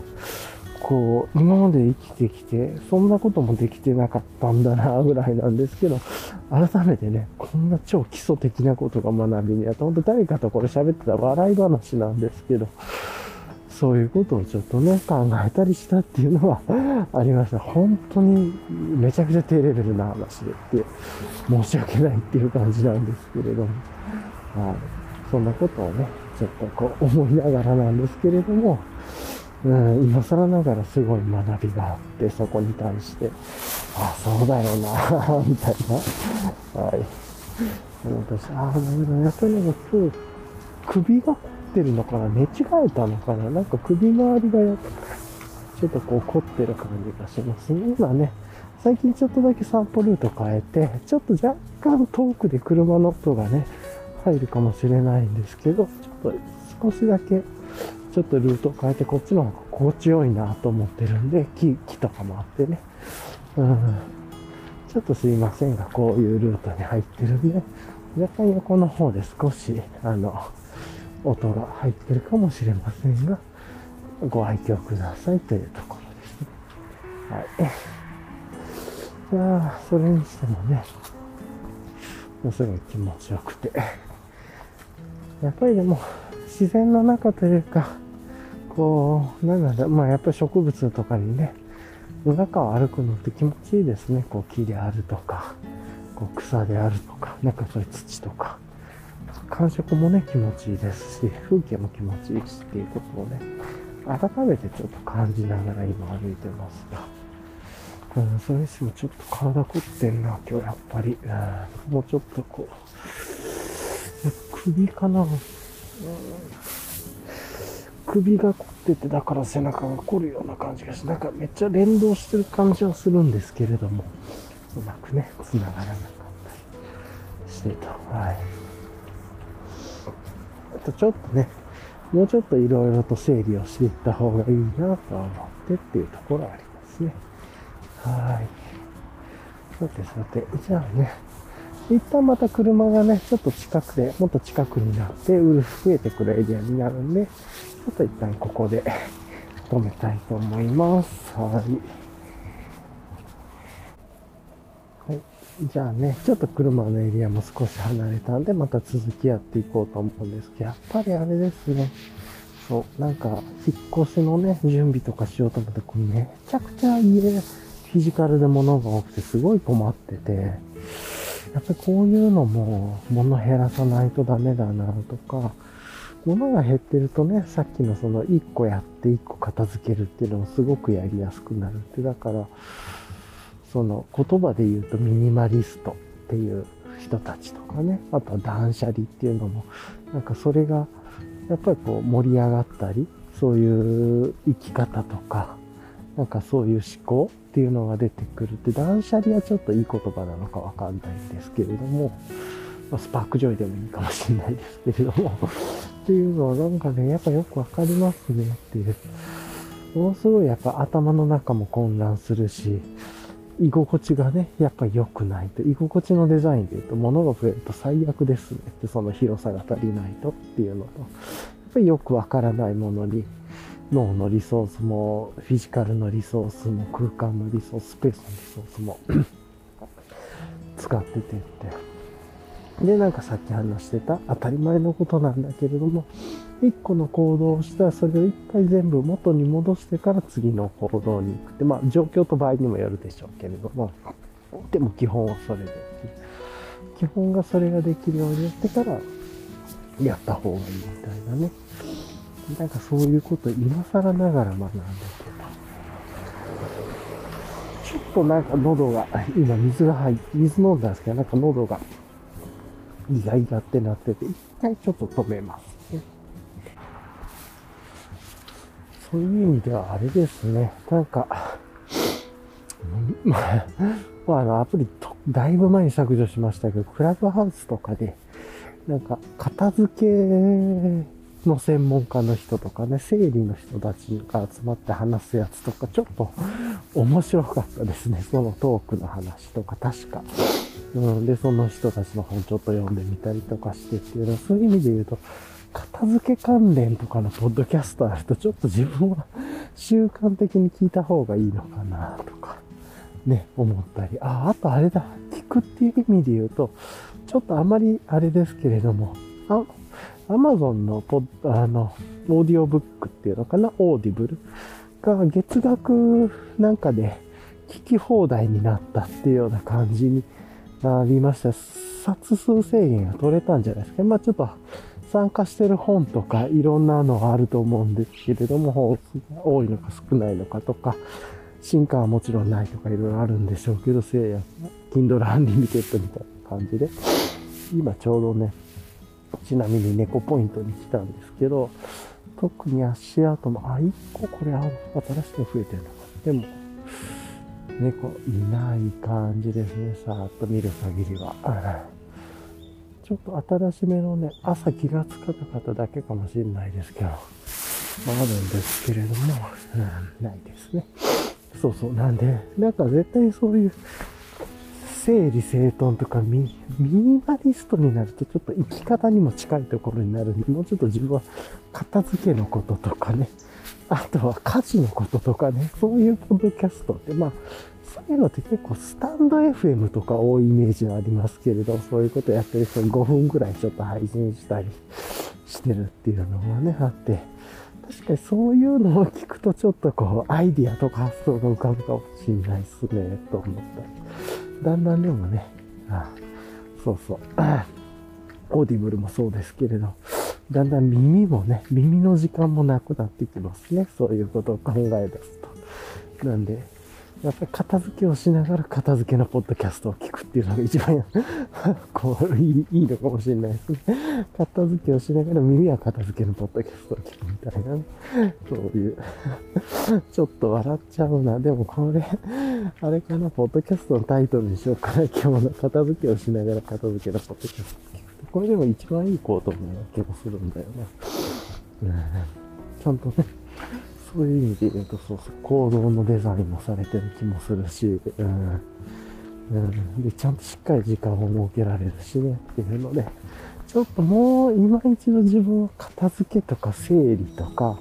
こう、今まで生きてきて、そんなこともできてなかったんだな、ぐらいなんですけど、改めてね、こんな超基礎的なことが学びにあって、ほんと誰かとこれ喋ってた笑い話なんですけど、そういうことをちょっとね、考えたりしたっていうのはありました。本当にめちゃくちゃ低レベルな話でって、申し訳ないっていう感じなんですけれども、はい。そんなことをね、ちょっとこう思いながらなんですけれども、うん、今更ながらすごい学びがあって、そこに対して、あ、そうだよな、みたいな。はい。私、ああ、なんかね、とにかく首が凝ってるのかな、寝違えたのかな、なんか首周りがやっちょっとこう凝ってる感じがしますね。今ね、最近ちょっとだけ散歩ルート変えて、ちょっと若干遠くで車の音がね、入るかもしれないんですけど、ちょっと少しだけ、ちょっとルートを変えてこっちの方が心地よいなと思ってるんで、木、木とかもあってね、うん、ちょっとすいませんが、こういうルートに入ってるんで、若干横の方で少し、あの、音が入ってるかもしれませんが、ご愛嬌くださいというところですね。はい。じゃあ、それにしてもね、もうすごい気持ちよくて、やっぱりでも、自然の中というか、こう、なんなんだ、まあやっぱり植物とかにね、中を歩くのって気持ちいいですね。こう木であるとか、こう草であるとか、なんかそういう土とか、感触もね気持ちいいですし、風景も気持ちいいしっていうことをね、改めてちょっと感じながら今歩いてますが、うん、それにしてもちょっと体凝ってんな、今日やっぱり、うん、もうちょっとこう、首かな、首が凝ってて、だから背中が凝るような感じがして、なんかめっちゃ連動してる感じはするんですけれども、うまくね、繋がらなかったりしてた。はい。あとちょっとね、もうちょっといろいろと整理をしていった方がいいなと思ってっていうところはありますね。はい。さてさて、じゃあね、一旦また車がね、ちょっと近くで、もっと近くになって、ウルフ増えてくるエリアになるんで、ちょっと一旦ここで止めたいと思います。はい。はい。じゃあね、ちょっと車のエリアも少し離れたんで、また続きやっていこうと思うんですけど、やっぱりあれですね。そう、なんか、引っ越しのね、準備とかしようと思って、これめちゃくちゃ家、フィジカルで物が多くて、すごい困ってて、やっぱりこういうのも物減らさないとダメだなとか、物が減ってるとね、さっきのそのいっこやっていっこ片付けるっていうのもすごくやりやすくなるって、だから、その言葉で言うとミニマリストっていう人たちとかね、あとは断捨離っていうのも、なんかそれがやっぱりこう盛り上がったり、そういう生き方とか、なんかそういう思考っていうのが出てくるって、断捨離はちょっといい言葉なのかわかんないんですけれども、スパークジョイでもいいかもしれないですけれども、っていうのはなんかね、やっぱよくわかりますねっていう。ものすごいやっぱ頭の中も混乱するし、居心地がね、やっぱり良くないと。居心地のデザインで言うと、物が増えると最悪ですね。その広さが足りないとっていうのと、やっぱりよくわからないものに、脳のリソースも、フィジカルのリソースも、空間のリソース、スペースのリソースも使っててって。で、なんかさっき話してた、当たり前のことなんだけれども、一個の行動をしたら、それを一回全部元に戻してから次の行動に行くって、まあ状況と場合にもよるでしょうけれども、でも基本はそれで、基本がそれができるようになってからやった方がいいみたいなね。なんかそういうこと今更ながら学んでて、ちょっとなんか喉が、今水が入って、水飲んだんですけど、なんか喉がイガイガってなってて、一回ちょっと止めます。そういう意味ではあれですね。なんか、まあ、あのアプリと、だいぶ前に削除しましたけど、クラブハウスとかで、なんか、片付けの専門家の人とかね、整理の人たちが集まって話すやつとか、ちょっと面白かったですね。そのトークの話とか、確か。うん、で、その人たちの本ちょっと読んでみたりとかしてっていうのは、そういう意味で言うと、片付け関連とかのポッドキャストあると、ちょっと自分は習慣的に聞いた方がいいのかなとかね、思ったり、あ、あとあれだ、聞くっていう意味で言うと、ちょっとあまりあれですけれども、あ、Amazon のポッ、あの、オーディオブックっていうのかな、オーディブルが月額なんかで聞き放題になったっていうような感じになりました。冊数制限が取れたんじゃないですか。まあちょっと、参加してる本とかいろんなのあると思うんですけれども、本が多いのか少ないのかとか、新刊はもちろんないとかいろいろあるんでしょうけど、せいや、Kindle Unlimited みたいな感じで、今ちょうどね、ちなみに猫ポイントに来たんですけど、特に足跡も、あ、いっここれ新しく増えてるのか。でも、猫いない感じですね、さーっと見る限りは。ちょっと新しめのね、朝気がつかなかっただけかもしれないですけど、あるんですけれども、うん、ないですね。そうそう、なんで、なんか絶対そういう、整理整頓とかミ、ミニマリストになると、ちょっと生き方にも近いところになるんで、もうちょっと自分は片付けのこととかね、あとは家事のこととかね、そういうポッドキャストって、まあ、そういうのって結構スタンド エフエム とか多いイメージはありますけれど、そういうことやってる人にごふんぐらいちょっと配信したりしてるっていうのがね、あって、確かにそういうのを聞くとちょっとこう、アイディアとか発想が浮かぶかもしれないですね、と思ったり。だんだんでもね、ああそうそう、オーディブルもそうですけれど、だんだん耳もね、耳の時間もなくなってきますね、そういうことを考え出すと。なんで、やっぱり片付けをしながら片付けのポッドキャストを聞くっていうのが一番こういいのかもしれないですね。片付けをしながら耳は片付けのポッドキャストを聞くみたいなね。そういう。ちょっと笑っちゃうな。でもこれ、あれかな、ポッドキャストのタイトルにしようかな。今日の片付けをしながら片付けのポッドキャストを聞くと。これでも一番いい行動な気もするんだよな。ちゃんとね。そういう意味で言うと、そうそう、行動のデザインもされてる気もするし、うん、うん、でちゃんとしっかり時間を設けられるしねっていうので、ちょっともう今一度自分は片付けとか整理とか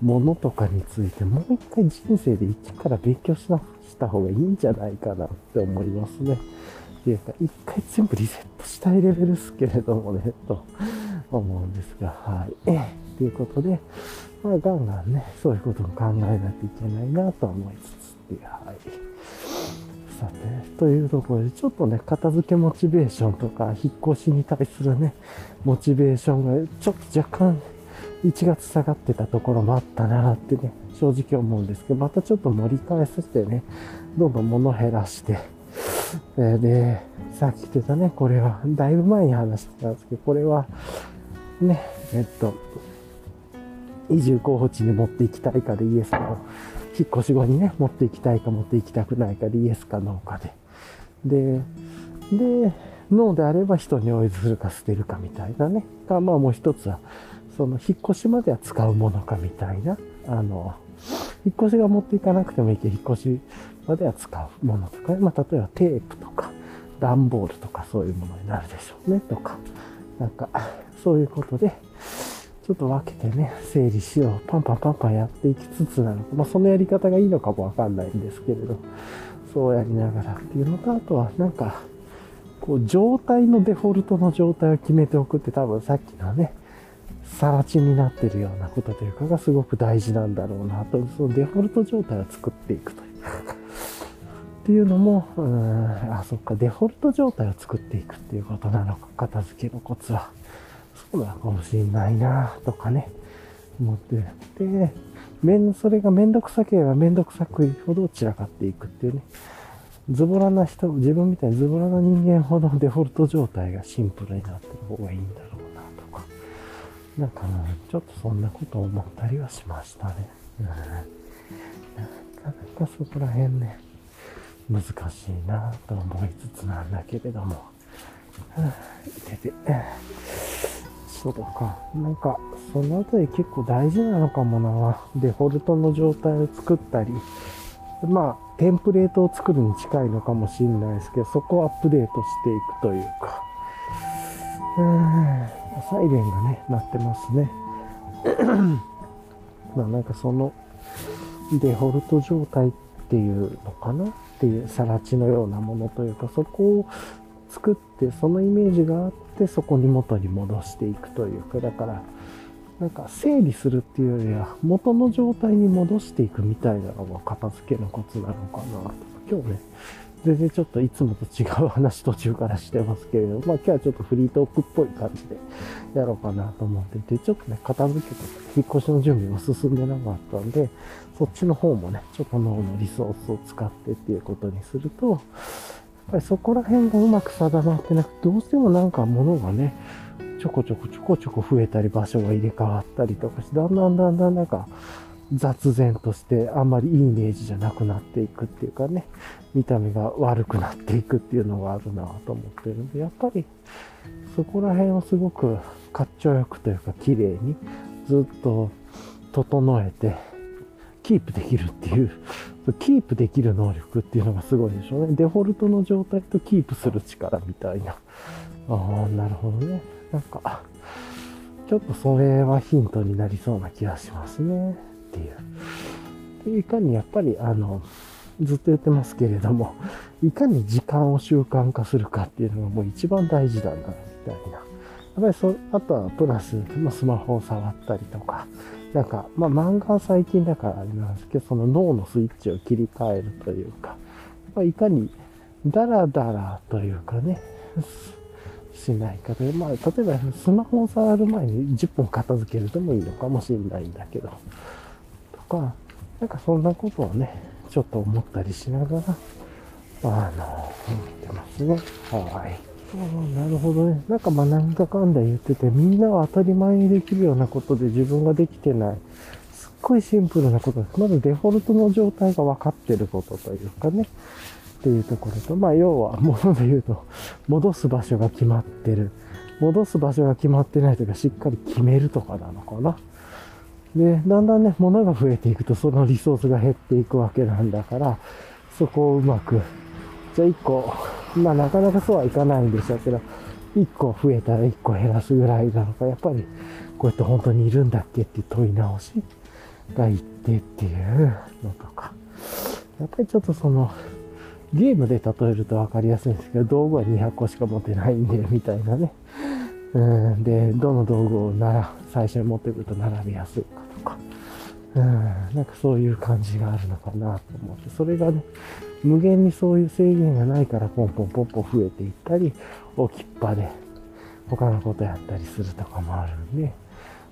物とかについてもう一回人生で一から勉強し直した方がいいんじゃないかなって思いますね。っていうか一回全部リセットしたいレベルですけれどもねと思うんですが、はい。えということで、まあ、ガンガンねそういうことも考えないといけないなと思いつつっていう、はい。さてというところで、ちょっとね片付けモチベーションとか引っ越しに対するねモチベーションがちょっと若干いちがつ下がってたところもあったなってね正直思うんですけど、またちょっと盛り返してねどんどん物減らして、でさっき言ってたねこれはだいぶ前に話してたんですけど、これはねえっと移住候補地に持っていきたいかでイエスの引っ越し後にね持っていきたいか持っていきたくないかでイエスかノーかでででノーであれば人にお譲りするか捨てるかみたいなね、かまあもう一つはその引っ越しまでは使うものかみたいな、あの引っ越しが持っていかなくてもいいけど引っ越しまでは使うものとか、まあ、例えばテープとか段ボールとかそういうものになるでしょうねとか、なんかそういうことで。ちょっと分けてね整理しようパンパンパンパンやっていきつつなのか、まあ、そのやり方がいいのかもわかんないんですけれど、そうやりながらっていうのと、あとはなんかこう状態のデフォルトの状態を決めておくって、多分さっきのねさら地になってるようなことというかがすごく大事なんだろうなと、そのデフォルト状態を作っていくというっていうのも、うーんあそっかデフォルト状態を作っていくっていうことなのか片付けのコツは。そうなのかもしれないなとかね思ってで、それがめんどくさければめんどくさくいほど散らかっていくっていうね、ズボラな人自分みたいにズボラな人間ほどデフォルト状態がシンプルになってる方がいいんだろうなとか、なんかちょっとそんなことを思ったりはしましたね。うん、なかなかそこら辺ね難しいなと思いつつなんだけれども、出て、そうか、なんかそのあたり結構大事なのかもな。デフォルトの状態を作ったり、まあテンプレートを作るに近いのかもしれないですけど、そこをアップデートしていくというか、うーんサイレンがね鳴ってますねまあなんかそのデフォルト状態っていうのかなっていうさら地のようなものというか、そこを作ってそのイメージがあってそこに元に戻していくというか、だからなんか整理するっていうよりは元の状態に戻していくみたいなのが片付けのコツなのかなとか、今日ね全然ちょっといつもと違う話途中からしてますけれども、まあ今日はちょっとフリートークっぽい感じでやろうかなと思っていて、ちょっとね片付けとか引っ越しの準備も進んでなかったんで、そっちの方もねちょっと脳のリソースを使ってっていうことにすると、やっぱりそこら辺がうまく定まってなくて、どうしてもなんか物がねちょこちょこちょこちょこ増えたり場所が入れ替わったりとかして、だんだんだんだんなんか雑然としてあんまりいいイメージじゃなくなっていくっていうかね、見た目が悪くなっていくっていうのがあるなと思ってるんで、やっぱりそこら辺をすごくかっちょよくというか綺麗にずっと整えてキープできるっていう、キープできる能力っていうのがすごいでしょうね。デフォルトの状態とキープする力みたいな。ああ、なるほどね。なんか、ちょっとそれはヒントになりそうな気がしますね。っていう。で、いかにやっぱり、あの、ずっと言ってますけれども、いかに時間を習慣化するかっていうのがもう一番大事だな、みたいな。やっぱりそ、あとはプラス、まあ、スマホを触ったりとか、なんか、まあ、漫画は最近だからあれなんですけど、その脳のスイッチを切り替えるというか、まあ、いかにダラダラというかね、しないかという、まあ、例えばスマホを触る前にじゅっぷん片付けるでもいいのかもしれないんだけど、とか、なんかそんなことをね、ちょっと思ったりしながら、あの、言ってますね。はい。なるほどね。なんかまあなんだかんだ言ってて、みんなは当たり前にできるようなことで自分ができてない。すっごいシンプルなことです。まずデフォルトの状態が分かってることというかね。っていうところと、まあ要はもので言うと、戻す場所が決まってる。戻す場所が決まってないというか、しっかり決めるとかなのかな。で、だんだんね、物が増えていくとそのリソースが減っていくわけなんだから、そこをうまく。じゃあ一個。まあなかなかそうはいかないんでしょうけど、いっこ増えたらいっこ減らすぐらいなのか、やっぱりこうやって本当にいるんだっけって問い直しがいってっていうのとか、やっぱりちょっとそのゲームで例えると分かりやすいんですけど、道具はにひゃっこしか持てないんでみたいなね、うんでどの道具をなら最初に持ってくると並びやすいかとか、うんなんかそういう感じがあるのかなと思って、それがね無限にそういう制限がないからポンポンポンポン増えていったり、置きっぱで他のことやったりするとかもあるんで、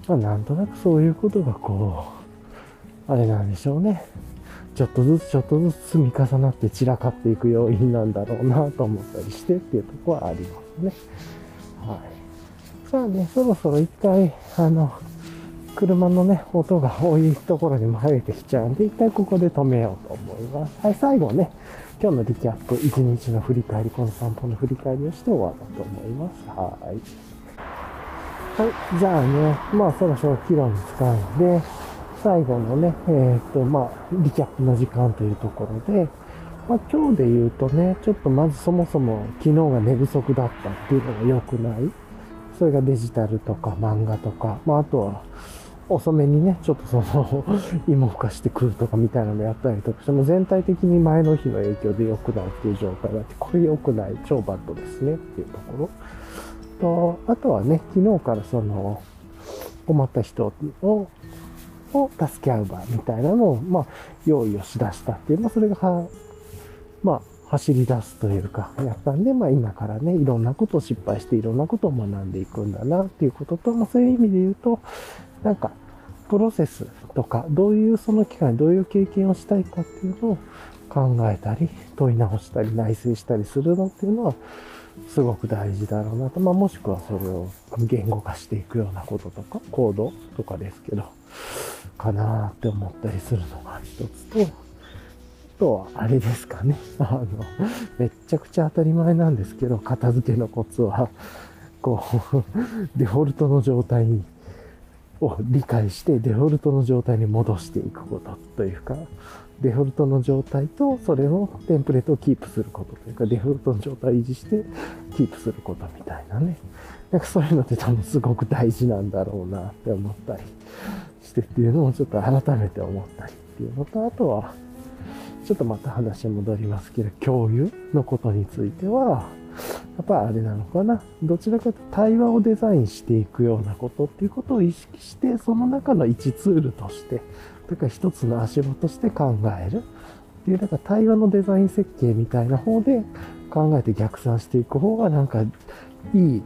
まあなんとなくそういうことがこうあれなんでしょうね、ちょっとずつちょっとずつ積み重なって散らかっていく要因なんだろうなと思ったりしてっていうところはありますね。はい。さあね、そろそろ一回あの車のね音が多いところにも入れてきちゃうんで、一回ここで止めようと思います。はい、最後ね今日のリキャップ、一日の振り返り、この散歩の振り返りをして終わろうと思います。はい、はい、じゃあね、まあそろそろ帰路に使うんで最後のねえー、っとまあリキャップの時間というところで、まあ、今日で言うとね、ちょっとまずそもそも昨日が寝不足だったっていうのが良くない、それがデジタルとか漫画とか、まああとは遅めにね、ちょっとその、芋ふかして食うとかみたいなのやったりとかしても、全体的に前の日の影響で良くないっていう状態だって、これ良くない、超バッドですねっていうところ。と、あとはね、昨日からその、困った人を、を助け合う場みたいなのを、まあ、用意をしだしたっていう、まあ、それがは、まあ、走り出すというか、やったんで、まあ今からね、いろんなことを失敗して、いろんなことを学んでいくんだなっていうことと、まあそういう意味で言うと、なんか、プロセスとか、どういうその期間にどういう経験をしたいかっていうのを考えたり、問い直したり、内省したりするのっていうのは、すごく大事だろうなと。まあもしくはそれを言語化していくようなこととか、行動とかですけど、かなーって思ったりするのが一つと、あとはあれですかね、あのめっちゃくちゃ当たり前なんですけど、片付けのコツはこうデフォルトの状態を理解してデフォルトの状態に戻していくことというか、デフォルトの状態とそれをテンプレートをキープすることというか、デフォルトの状態を維持してキープすることみたいなね、なんかそういうのって多分すごく大事なんだろうなって思ったりしてっていうのをちょっと改めて思ったりっていうのと、あとはちょっとまた話戻りますけど、共有のことについては、やっぱあれなのかな。どちらかというと対話をデザインしていくようなことっていうことを意識して、その中の一ツールとして、というか一つの足場として考えるっていう、なんか対話のデザイン設計みたいな方で考えて逆算していく方が、なんかいい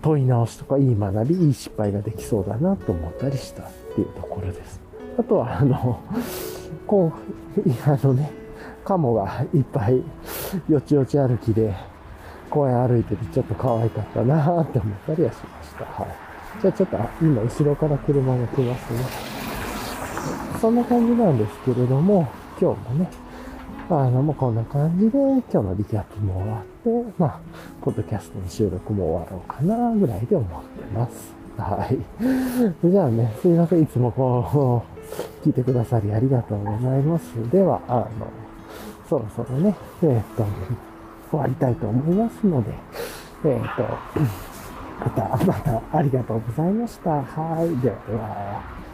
問い直しとかいい学び、いい失敗ができそうだなと思ったりしたっていうところです。あとはあの、こう、あのね、カモがいっぱいよちよち歩きで公園歩いててちょっと可愛かったなーって思ったりはしました。はい。じゃあちょっと今後ろから車が来ますね。そんな感じなんですけれども、今日もね、あのもうこんな感じで今日のリキャップも終わって、まあ、ポッドキャストの収録も終わろうかなぐらいで思ってます。はい。じゃあね、すいません、いつもこう、聞いてくださりありがとうございます。では、あの、そろそろね、えー、っと、終わりたいと思いますので、えー、っと、また、また、ありがとうございました。はい、では、では。